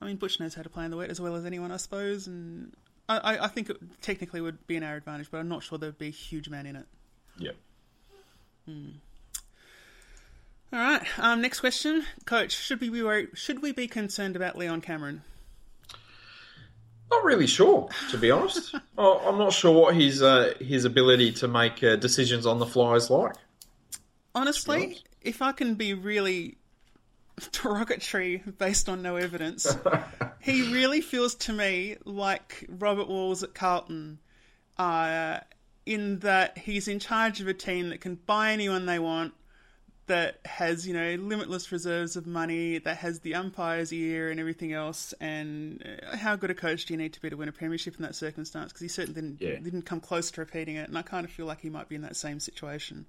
I mean, Butch knows how to play in the wet as well as anyone, I suppose. And I think it technically would be in our advantage, but I'm not sure there'd be a huge man in it. Yeah. All right. Next question. Coach, should we be concerned about Leon Cameron? Not really sure, to be honest. I'm not sure what his ability to make decisions on the fly is like. Honestly, if I can be really derogatory based on no evidence, he really feels to me like Robert Walls at Carlton, in that he's in charge of a team that can buy anyone they want, that has, limitless reserves of money, that has the umpire's ear and everything else. And how good a coach do you need to be to win a premiership in that circumstance? Because he certainly didn't come close to repeating it. And I kind of feel like he might be in that same situation.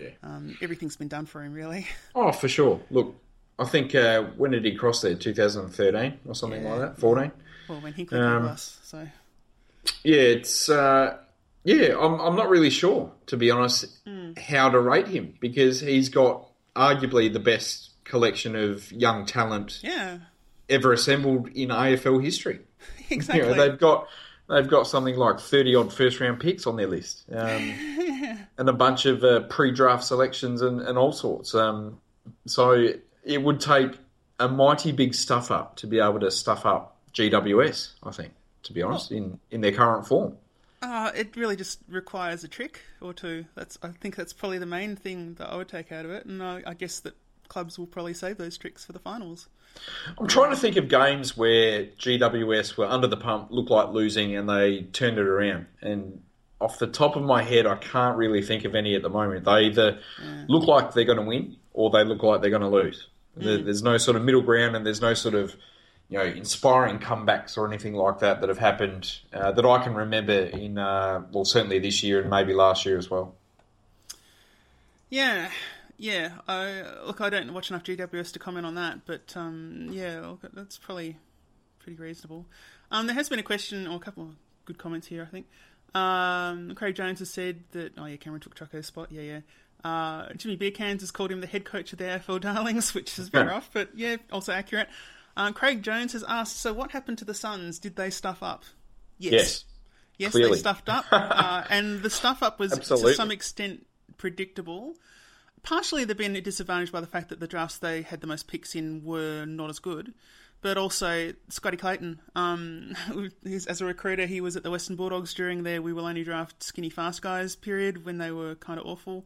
Yeah, everything's been done for him, really. Oh, for sure. Look, I think, when did he cross there? 2013 or something like that? 14? Well, when he clicked on us, so... Yeah, it's... I'm not really sure, to be honest, how to rate him, because he's got arguably the best collection of young talent ever assembled in AFL history. Exactly. They've got something like 30-odd first-round picks on their list, and a bunch of pre-draft selections and all sorts. So it would take a mighty big stuff-up to be able to stuff up GWS, I think, to be honest, in their current form. It really just requires a trick or two. I think that's probably the main thing that I would take out of it, and I guess that clubs will probably save those tricks for the finals. I'm trying to think of games where GWS were under the pump, looked like losing, and they turned it around. And off the top of my head, I can't really think of any at the moment. They either look like they're going to win or they look like they're going to lose. There's no sort of middle ground, and there's no sort of... inspiring comebacks or anything like that have happened that I can remember in, certainly this year and maybe last year as well. Yeah. Look, I don't watch enough GWS to comment on that, but, that's probably pretty reasonable. There has been a question, or a couple of good comments here, I think. Craig Jones has said that, Cameron took Choco's spot, Jimmy Beercans has called him the head coach of the AFL Darlings, which is a bit rough, but, also accurate. Craig Jones has asked, so what happened to the Suns? Did they stuff up? Yes. Yes, clearly. They stuffed up. And the stuff up was to some extent predictable. Partially they've been disadvantaged by the fact that the drafts they had the most picks in were not as good. But also Scotty Clayton, as a recruiter, he was at the Western Bulldogs during their "we will only draft skinny fast guys" period when they were kind of awful,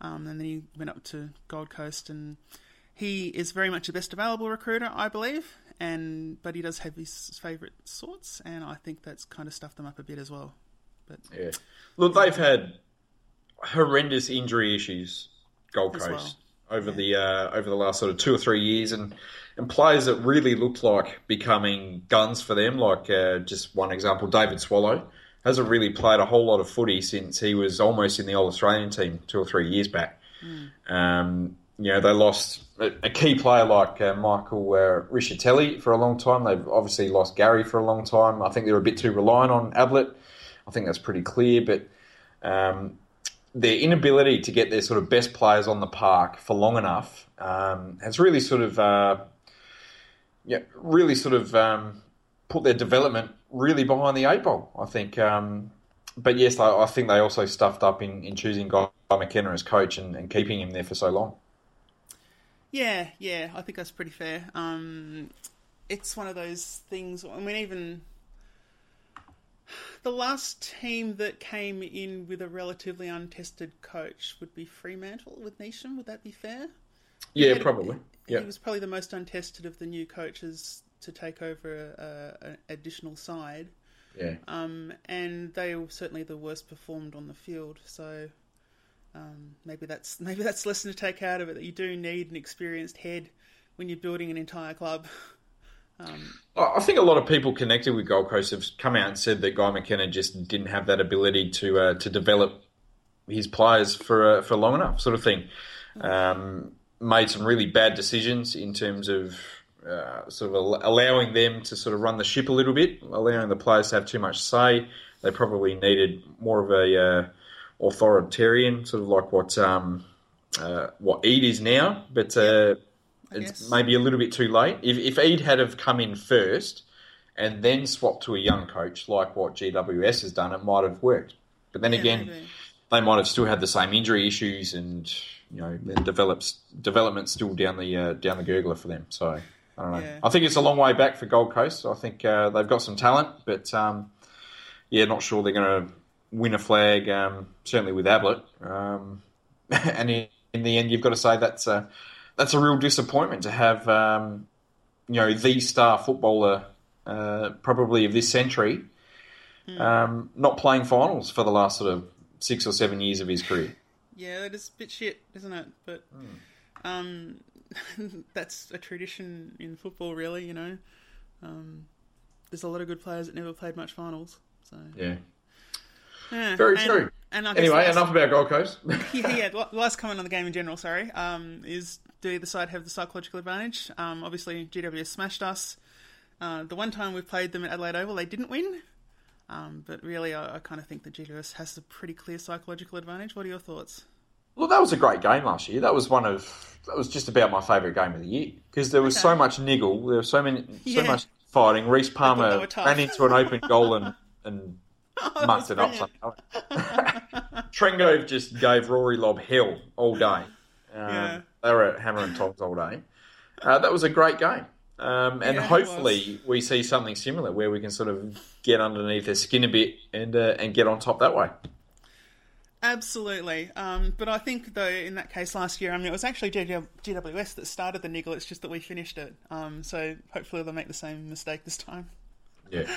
and then he went up to Gold Coast, and he is very much the best available recruiter, I believe. But he does have his favourite sorts, and I think that's kind of stuffed them up a bit as well. But yeah, look, they've had horrendous injury issues, Gold Coast. Well. Over the last sort of 2 or 3 years, and players that really looked like becoming guns for them, like just one example, David Swallow hasn't really played a whole lot of footy since he was almost in the All Australian team 2 or 3 years back. They lost a key player like Michael Riccitelli for a long time. They've obviously lost Gary for a long time. I think they're a bit too reliant on Ablett. I think that's pretty clear, but... Their inability to get their sort of best players on the park for long enough has really sort of, put their development really behind the eight ball, I think. But yes, I think they also stuffed up in choosing Guy McKenna as coach and keeping him there for so long. Yeah, I think that's pretty fair. It's one of those things. I mean, even. The last team that came in with a relatively untested coach would be Fremantle with Neesham. Would that be fair? Yeah, probably. Yeah. He was probably the most untested of the new coaches to take over an additional side. Yeah. And they were certainly the worst performed on the field. So maybe that's a lesson to take out of it, that you do need an experienced head when you're building an entire club. I think a lot of people connected with Gold Coast have come out and said that Guy McKenna just didn't have that ability to develop his players for long enough, sort of thing. Made some really bad decisions in terms of allowing them to sort of run the ship a little bit, allowing the players to have too much say. They probably needed more of a authoritarian, sort of like what Eid is now, but. It's maybe a little bit too late. If Eid had have come in first and then swapped to a young coach like what GWS has done, it might have worked. But then again, maybe. They might have still had the same injury issues, and development's still down the gurgler for them. So I don't know. Yeah. I think it's a long way back for Gold Coast. I think they've got some talent, but not sure they're going to win a flag. Certainly with Ablett, and in the end, you've got to say that's. That's a real disappointment to have, the star footballer probably of this century not playing finals for the last sort of 6 or 7 years of his career. Yeah, that is a bit shit, isn't it? But that's a tradition in football, really, there's a lot of good players that never played much finals. So yeah. Very true. And anyway, enough about Gold Coast. Last comment on the game in general, sorry, is do either side have the psychological advantage? Obviously, GWS smashed us. The one time we played them at Adelaide Oval, they didn't win. But really, I kind of think that GWS has a pretty clear psychological advantage. What are your thoughts? Well, that was a great game last year. That was just about my favourite game of the year, because there was so much niggle. There was so much fighting. Reece Palmer ran into an open goal and mucked it up somehow. Trengove just gave Rory Lobb hell all day. They were at hammer and tongs all day. That was a great game. And hopefully we see something similar where we can sort of get underneath their skin a bit and get on top that way. Absolutely. But I think, though, in that case last year, it was actually GWS that started the niggle. It's just that we finished it. So hopefully they'll make the same mistake this time. Yeah.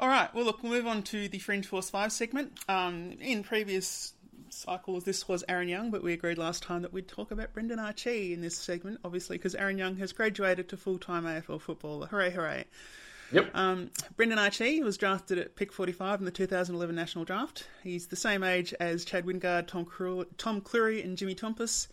All right, well, look, we'll move on to the Fringe Force 5 segment. In previous cycles, this was Aaron Young, but we agreed last time that we'd talk about Brendon Ah Chee in this segment, obviously, because Aaron Young has graduated to full-time AFL footballer. Hooray, hooray. Yep. Brendon Ah Chee was drafted at pick 45 in the 2011 National Draft. He's the same age as Chad Wingard, Tom Cleary and Jimmy Tompas.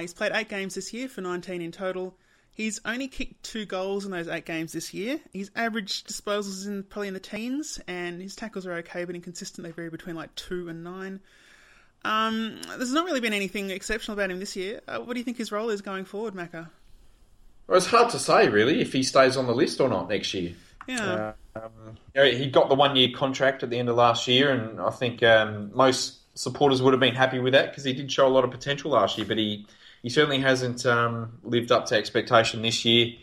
He's played 8 games this year for 19 in total. He's only kicked 2 goals in those 8 games this year. He's averaged disposals probably in the teens, and his tackles are okay, but inconsistent. They vary between 2 and 9. There's not really been anything exceptional about him this year. What do you think his role is going forward, Macca? Well, it's hard to say, really, if he stays on the list or not next year. Yeah. He got the one-year contract at the end of last year, and I think most supporters would have been happy with that because he did show a lot of potential last year, but he certainly hasn't lived up to expectation this year.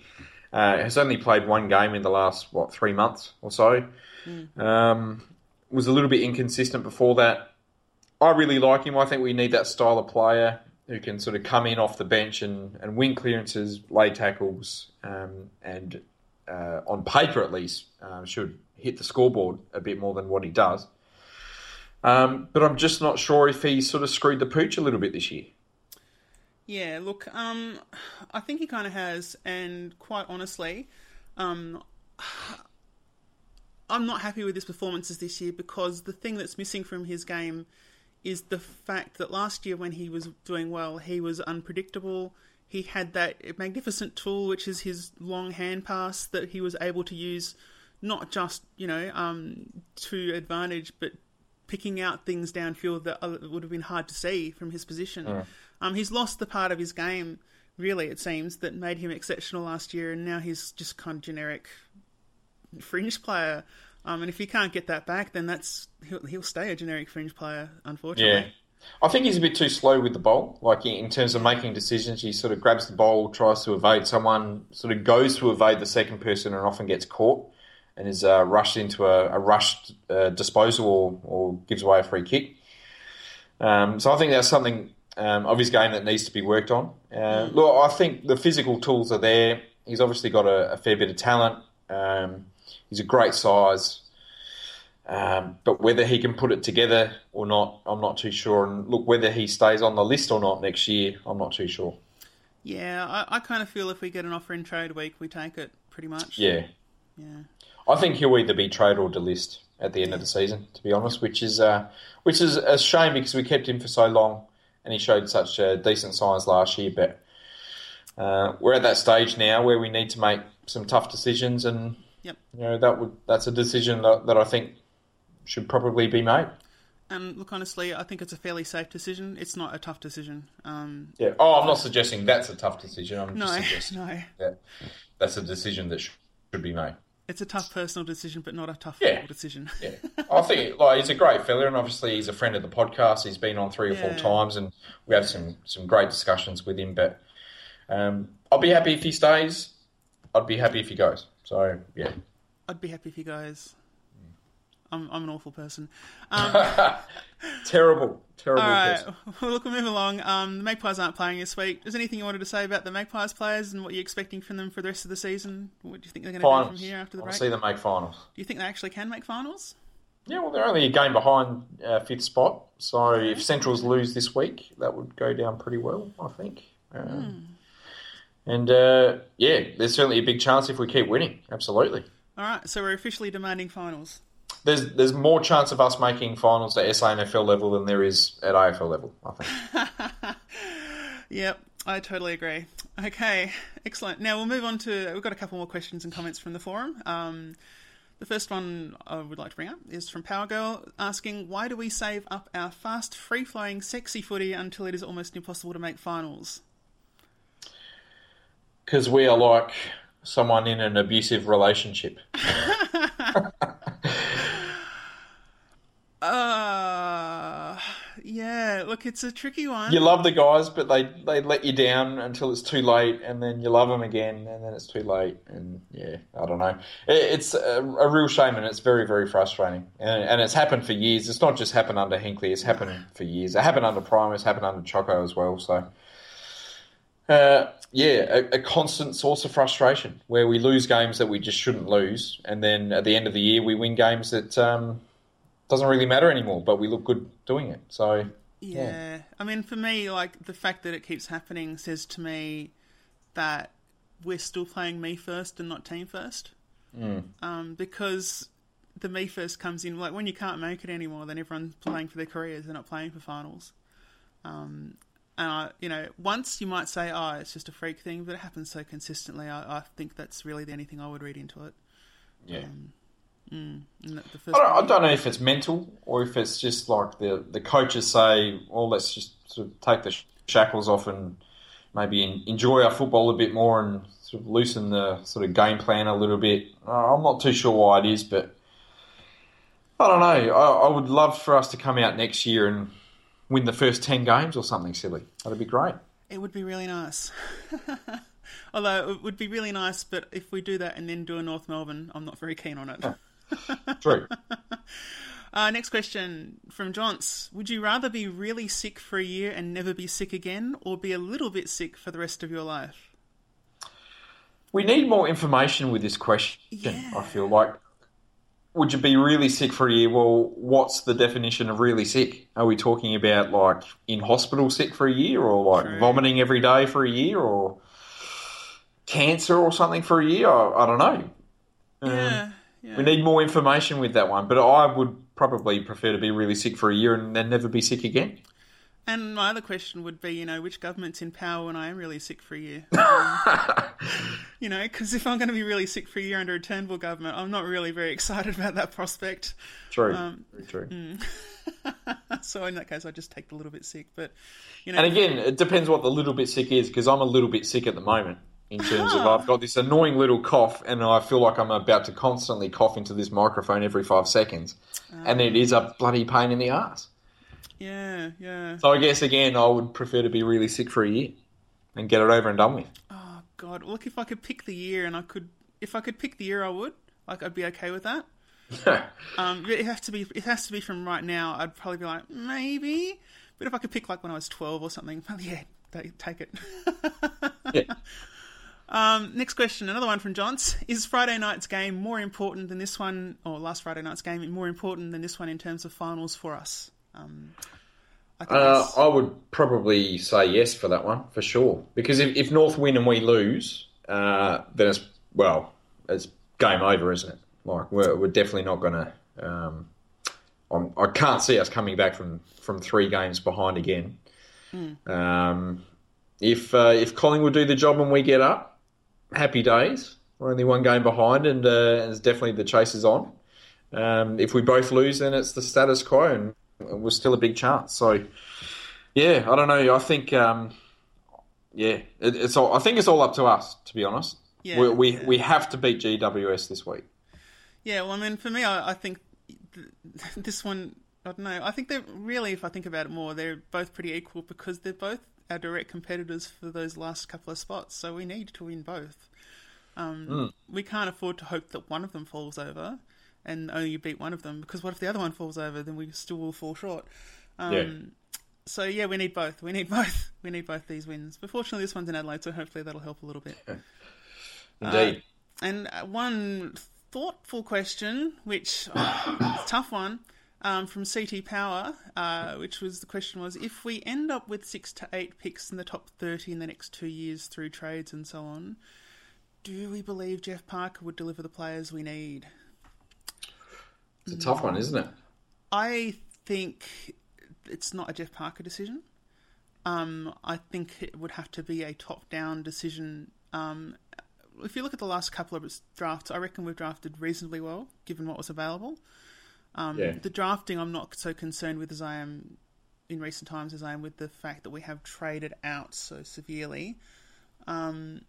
Has only played one game in the last, 3 months or so. Mm. Was a little bit inconsistent before that. I really like him. I think we need that style of player who can sort of come in off the bench and win clearances, lay tackles, and on paper at least should hit the scoreboard a bit more than what he does. But I'm just not sure if he sort of screwed the pooch a little bit this year. Yeah, look, I think he kind of has, and quite honestly, I'm not happy with his performances this year because the thing that's missing from his game is the fact that last year when he was doing well, he was unpredictable. He had that magnificent tool, which is his long hand pass that he was able to use, not just, to advantage, but picking out things downfield that would have been hard to see from his position. Mm. He's lost the part of his game, really, it seems, that made him exceptional last year, and now he's just kind of generic fringe player. And if he can't get that back, then he'll stay a generic fringe player, unfortunately. Yeah. I think he's a bit too slow with the ball. Like, in terms of making decisions, he sort of grabs the ball, tries to evade someone, sort of goes to evade the second person and often gets caught and is rushed into a rushed disposal or gives away a free kick. So I think that's something... of his game that needs to be worked on. Look, I think the physical tools are there. He's obviously got a fair bit of talent. He's a great size. But whether he can put it together or not, I'm not too sure. And look, whether he stays on the list or not next year, I'm not too sure. Yeah, I kind of feel if we get an offer in trade week, we take it pretty much. Yeah. I think he'll either be trade or delist at the end of the season, to be honest, which is a shame because we kept him for so long. And he showed such decent signs last year, but we're at that stage now where we need to make some tough decisions, and that's a decision that I think should probably be made. Look, honestly, I think it's a fairly safe decision. It's not a tough decision. Yeah. Oh, I'm not suggesting that's a tough decision. I'm just suggesting that that's a decision that should be made. It's a tough personal decision, but not a tough football decision. Yeah, I think he's a great fella, and obviously he's a friend of the podcast. He's been on 3 or 4 times, and we have some great discussions with him. But I'll be happy if he stays. I'd be happy if he goes. So yeah, I'd be happy if he goes. I'm an awful person. Terrible all right. person. Well, look, we'll move along. The Magpies aren't playing this week. Is there anything you wanted to say about the Magpies players and what you're expecting from them for the rest of the season? What do you think they're going to do from here after the break? I want to see them make finals. Do you think they actually can make finals? Yeah, well, they're only a game behind fifth spot. So if Centrals lose this week, that would go down pretty well, I think. And, there's certainly a big chance if we keep winning. Absolutely. All right, so we're officially demanding finals. There's more chance of us making finals at SANFL level than there is at AFL level, I think. Yep, I totally agree. Okay, excellent. Now we'll move on to... We've got a couple more questions and comments from the forum. The first one I would like to bring up is from Power Girl asking, why do we save up our fast, free-flowing, sexy footy until it is almost impossible to make finals? Because we are like someone in an abusive relationship. Yeah, look, it's a tricky one. You love the guys, but they let you down until it's too late, and then you love them again, and then it's too late, and I don't know. It's a real shame, and it's very, very frustrating, and it's happened for years. It's not just happened under Hinkley, it's happened for years. It happened under Primus, happened under Choco as well, so... a constant source of frustration where we lose games that we just shouldn't lose, and then at the end of the year we win games that doesn't really matter anymore, but we look good doing it. So yeah, I mean, for me, like the fact that it keeps happening says to me that we're still playing me first and not team first. Because the me first comes in like when you can't make it anymore, then everyone's playing for their careers, they're not playing for finals. And once you might say, "Oh, it's just a freak thing," but it happens so consistently. I think that's really the only thing I would read into it. Yeah. I don't know if it's mental or if it's just like the coaches say, "Well, let's just sort of take the shackles off and maybe enjoy our football a bit more and sort of loosen the sort of game plan a little bit. I'm not too sure why it is, but I don't know. I would love for us to come out next year and win the first 10 games or something silly. That'd be great. It would be really nice. Although it would be really nice, but if we do that and then do a North Melbourne, I'm not very keen on it. Oh, true. Next question from Johns. Would you rather be really sick for a year and never be sick again, or be a little bit sick for the rest of your life? We need more information with this question, yeah. I feel like. Would you be really sick for a year? Well, what's the definition of really sick? Are we talking about like in hospital sick for a year, or like True. Vomiting every day for a year, or cancer or something for a year? I don't know. We need more information with that one, but I would probably prefer to be really sick for a year and then never be sick again. And my other question would be, you know, which government's in power when I am really sick for a year? You know, because if I'm going to be really sick for a year under a Turnbull government, I'm not really very excited about that prospect. True, very true. So in that case, I just take the little bit sick. But you know, and again, it depends what the little bit sick is, because I'm a little bit sick at the moment in terms of I've got this annoying little cough, and I feel like I'm about to constantly cough into this microphone every 5 seconds, and it is a bloody pain in the arse. Yeah, yeah. So I guess, again, I would prefer to be really sick for a year and get it over and done with. Oh, God. Look, if I could pick the year and if I could pick the year, I would. Like, I'd be okay with that. It has to be from right now. I'd probably be like, maybe. But if I could pick, like, when I was 12 or something, well, yeah, take it. Yeah. Next question, another one from Johns. Is Friday night's game more important than this one, or last Friday night's game more important than this one in terms of finals for us? I would probably say yes for that one, for sure. Because if North win and we lose, then it's game over, isn't it? Like, we're definitely not going to... I can't see us coming back from 3 games behind again. Mm. If Collingwood do the job and we get up, happy days. We're only 1 game behind, and it's definitely the chase is on. If we both lose, then it's the status quo, and it was still a big chance. So, yeah, I don't know. I think, I think it's all up to us, to be honest. Yeah, we have to beat GWS this week. Yeah, well, I mean, for me, I think this one, I don't know. I think they're really, if I think about it more, they're both pretty equal because they're both our direct competitors for those last couple of spots. So we need to win both. We can't afford to hope that one of them falls over and only beat one of them, because what if the other one falls over? Then we still will fall short. So, yeah, we need both. We need both these wins. But fortunately, this one's in Adelaide, so hopefully that'll help a little bit. Yeah. Indeed. And one thoughtful question, which is a tough one, from CT Power, which was the question was, if we end up with 6 to 8 picks in the top 30 in the next 2 years through trades and so on, do we believe Jeff Parker would deliver the players we need? It's a tough one, isn't it? I think it's not a Jeff Parker decision. I think it would have to be a top-down decision. If you look at the last couple of drafts, I reckon we've drafted reasonably well, given what was available. The drafting I'm not so concerned with as I am in recent times as I am with the fact that we have traded out so severely. And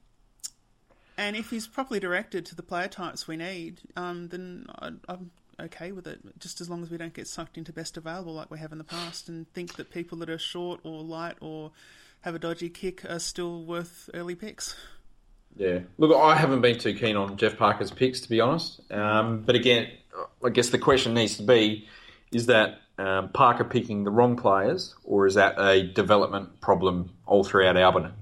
if he's properly directed to the player types we need, then I'm okay with it, just as long as we don't get sucked into best available like we have in the past, and think that people that are short or light or have a dodgy kick are still worth early picks. Yeah. Look, I haven't been too keen on Jeff Parker's picks, to be honest. But again, I guess the question needs to be, is that Parker picking the wrong players, or is that a development problem all throughout Albion?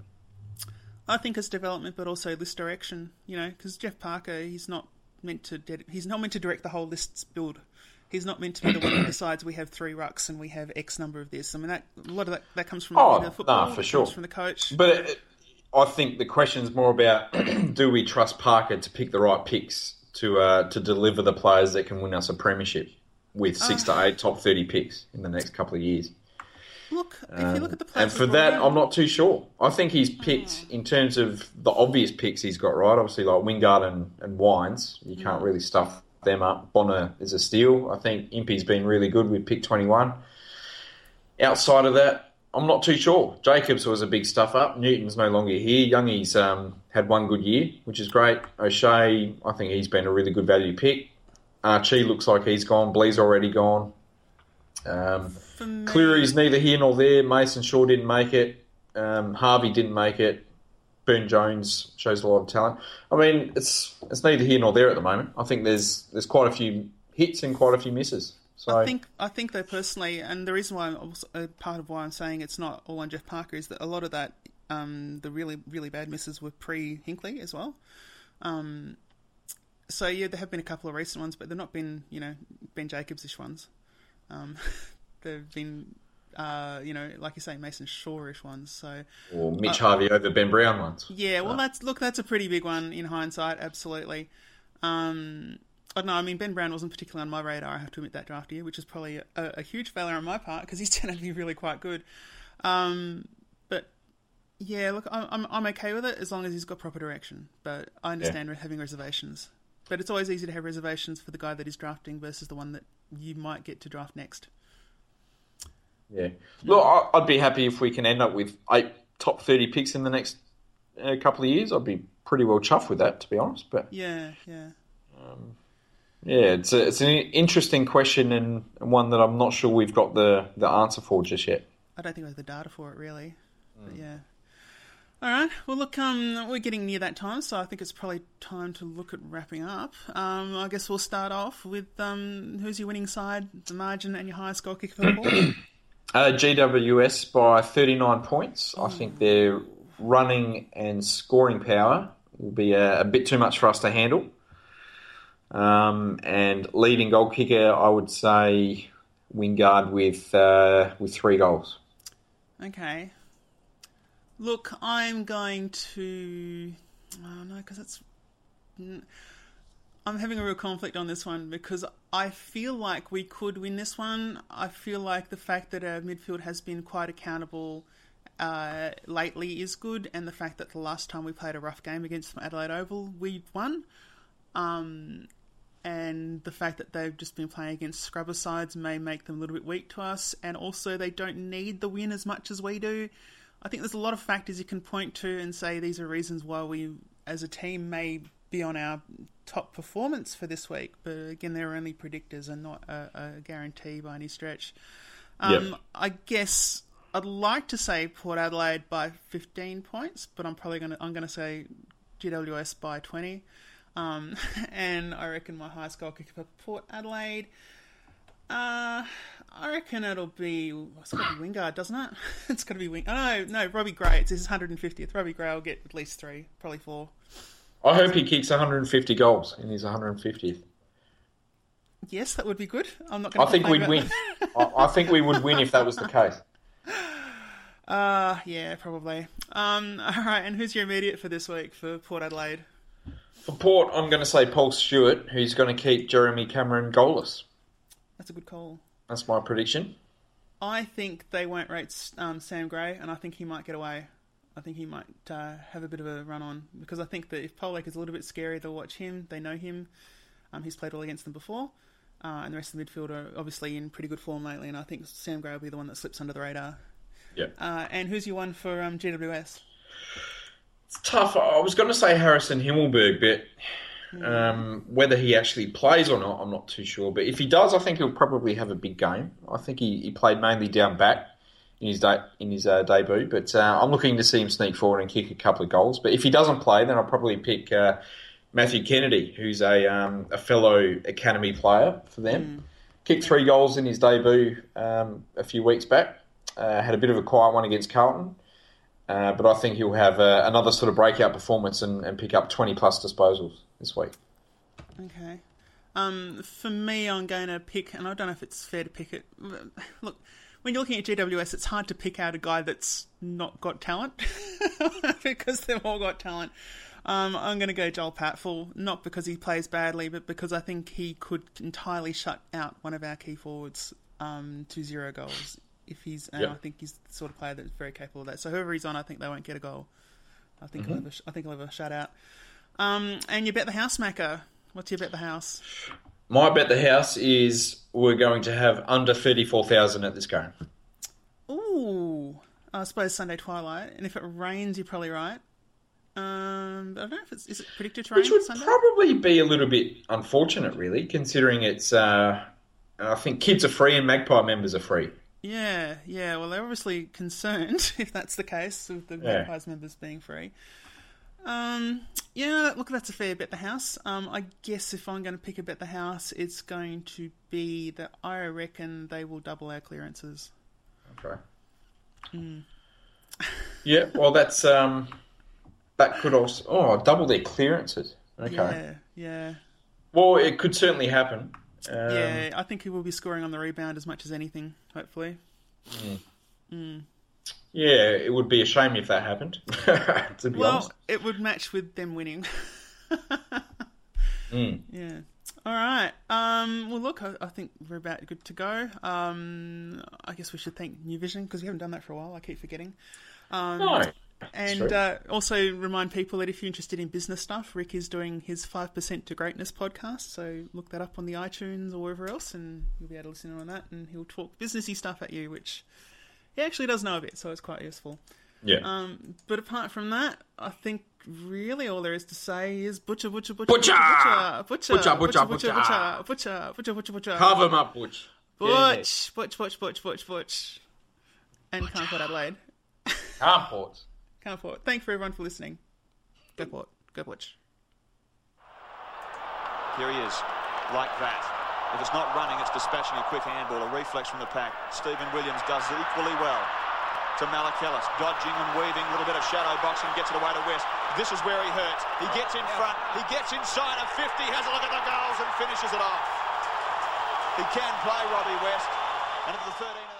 I think it's development, but also list direction, you know, because Jeff Parker, he's not meant to direct the whole list's build. He's not meant to be the one who decides we have 3 rucks and we have X number of this. I mean, a lot of that comes from the football, comes from the coach. But I think the question's more about do we trust Parker to pick the right picks to deliver the players that can win us a premiership with 6 to 8 top 30 picks in the next couple of years. Look, if you look at the players... And for that, I'm not too sure. I think he's picked, in terms of the obvious picks he's got right, obviously like Wingard and Wines, you can't really stuff them up. Bonner is a steal. I think Impey's been really good with pick 21. Outside of that, I'm not too sure. Jacobs was a big stuff up. Newton's no longer here. Youngie's had one good year, which is great. O'Shea, I think he's been a really good value pick. Ah Chee looks like he's gone. Blee's already gone. Cleary's neither here nor there. Mason Shaw didn't make it. Harvey didn't make it. Boone Jones shows a lot of talent. I mean, it's neither here nor there at the moment. I think there's quite a few hits and quite a few misses. So I think though personally, and the reason why part of why I'm saying it's not all on Jeff Parker is that a lot of that the really really bad misses were pre-Hinkley as well. So yeah, there have been a couple of recent ones, but they've not been Ben Jacobs-ish ones. They've been. Like you say, Mason Shaw-ish ones. So, or Mitch Harvey over Ben Brown ones. Yeah, well, that's a pretty big one in hindsight, absolutely. I don't know, I mean, Ben Brown wasn't particularly on my radar, I have to admit, that draft year, which is probably a huge failure on my part because he's turned out to be really quite good. But, yeah, look, I'm okay with it as long as he's got proper direction. But I understand we're having reservations. But it's always easy to have reservations for the guy that is drafting versus the one that you might get to draft next. Yeah. Look, I'd be happy if we can end up with 8 top 30 picks in the next couple of years. I'd be pretty well chuffed with that, to be honest. But yeah. It's an interesting question and one that I'm not sure we've got the answer for just yet. I don't think we have the data for it, really. Mm. But yeah. All right. Well, look, we're getting near that time, so I think it's probably time to look at wrapping up. I guess we'll start off with who's your winning side, the margin, and your highest goal kick for the ball? GWS by 39 points. I think their running and scoring power will be a bit too much for us to handle. And leading goal kicker, I would say Wingard with 3 goals. Okay. Look, I'm going to... Oh, no, because that's... I'm having a real conflict on this one because I feel like we could win this one. I feel like the fact that our midfield has been quite accountable lately is good, and the fact that the last time we played a rough game against Adelaide Oval, we won. And the fact that they've just been playing against scrubber sides may make them a little bit weak to us, and also they don't need the win as much as we do. I think there's a lot of factors you can point to and say these are reasons why we, as a team, may be on our top performance for this week, but again, they're only predictors and not a guarantee by any stretch. I guess I'd like to say Port Adelaide by 15 points, but I'm gonna say GWS by 20, and I reckon my highest goal kicker for Port Adelaide. I reckon it's got to be Wingard, doesn't it? It's got to be Wingard. Oh, no, Robbie Gray. It's his 150th. Robbie Gray will get at least 3, probably 4. I hope he kicks 150 goals in his 150th. Yes, that would be good. I'm not going to complain about that. I think we would win if that was the case. Yeah, probably. All right, and who's your immediate for this week for Port Adelaide? For Port, I'm going to say Paul Stewart, who's going to keep Jeremy Cameron goalless. That's a good call. That's my prediction. I think they won't rate Sam Gray, and I think he might get away. I think he might have a bit of a run-on, because I think that if Pollock is a little bit scary, they'll watch him. They know him. He's played well against them before. And the rest of the midfield are obviously in pretty good form lately, and I think Sam Gray will be the one that slips under the radar. Yeah. And who's your one for GWS? It's tough. I was going to say Harrison Himmelberg, but whether he actually plays or not, I'm not too sure. But if he does, I think he'll probably have a big game. I think he played mainly down back in his debut, but I'm looking to see him sneak forward and kick a couple of goals. But if he doesn't play, then I'll probably pick Matthew Kennedy, who's a fellow academy player for them. Kicked 3 goals in his debut a few weeks back. Had a bit of a quiet one against Carlton, but I think he'll have another sort of breakout performance and pick up 20-plus disposals this week. Okay. For me, I'm going to pick, and I don't know if it's fair to pick it. Look, when you're looking at GWS, it's hard to pick out a guy that's not got talent because they've all got talent. I'm going to go Joel Patfull, not because he plays badly, but because I think he could entirely shut out one of our key forwards to 0 goals. I think he's the sort of player that's very capable of that. So whoever he's on, I think they won't get a goal. I think he'll have a shutout. And you bet the house, Macca. What's your bet the house? My bet the house is we're going to have under 34,000 at this game. Ooh, I suppose Sunday twilight, and if it rains, you're probably right. I don't know if it's... Is it predicted to rain Sunday? Which would probably be a little bit unfortunate, really, considering it's... I think kids are free and Magpie members are free. Yeah. Well, they're obviously concerned, if that's the case, with the Magpies members being free. Yeah, look, that's a fair bet the house. I guess if I'm going to pick a bet the house, it's going to be that I reckon they will double our clearances. Okay. Mm. Yeah, well, that's... That could also... Oh, double their clearances. Okay. Yeah. Well, it could certainly happen. Yeah, I think he will be scoring on the rebound as much as anything, hopefully. Mm. Mm. Yeah, it would be a shame if that happened, to be honest. Well, it would match with them winning. Mm. Yeah. All right. Well, look, I think we're about good to go. I guess we should thank New Vision, because we haven't done that for a while. I keep forgetting. No. And also remind people that if you're interested in business stuff, Rick is doing his 5% to Greatness podcast. So look that up on the iTunes or wherever else, and you'll be able to listen on that. And he'll talk businessy stuff at you, which he actually does know a bit, so it's quite useful. Yeah. But apart from that, I think really all there is to say is Butcher. Carve him up, Butch. Butch. And come Port Adelaide. Come Port. Thanks for everyone for listening. Go Port. Go Butch. Here he is, like that. If it's not running, it's dispatching a quick handball, a reflex from the pack. Stephen Williams does it equally well. To Malakellis, dodging and weaving, a little bit of shadow boxing, gets it away to West. This is where he hurts. He gets in front. He gets inside of 50, has a look at the goals and finishes it off. He can play Robbie West. And at the 13...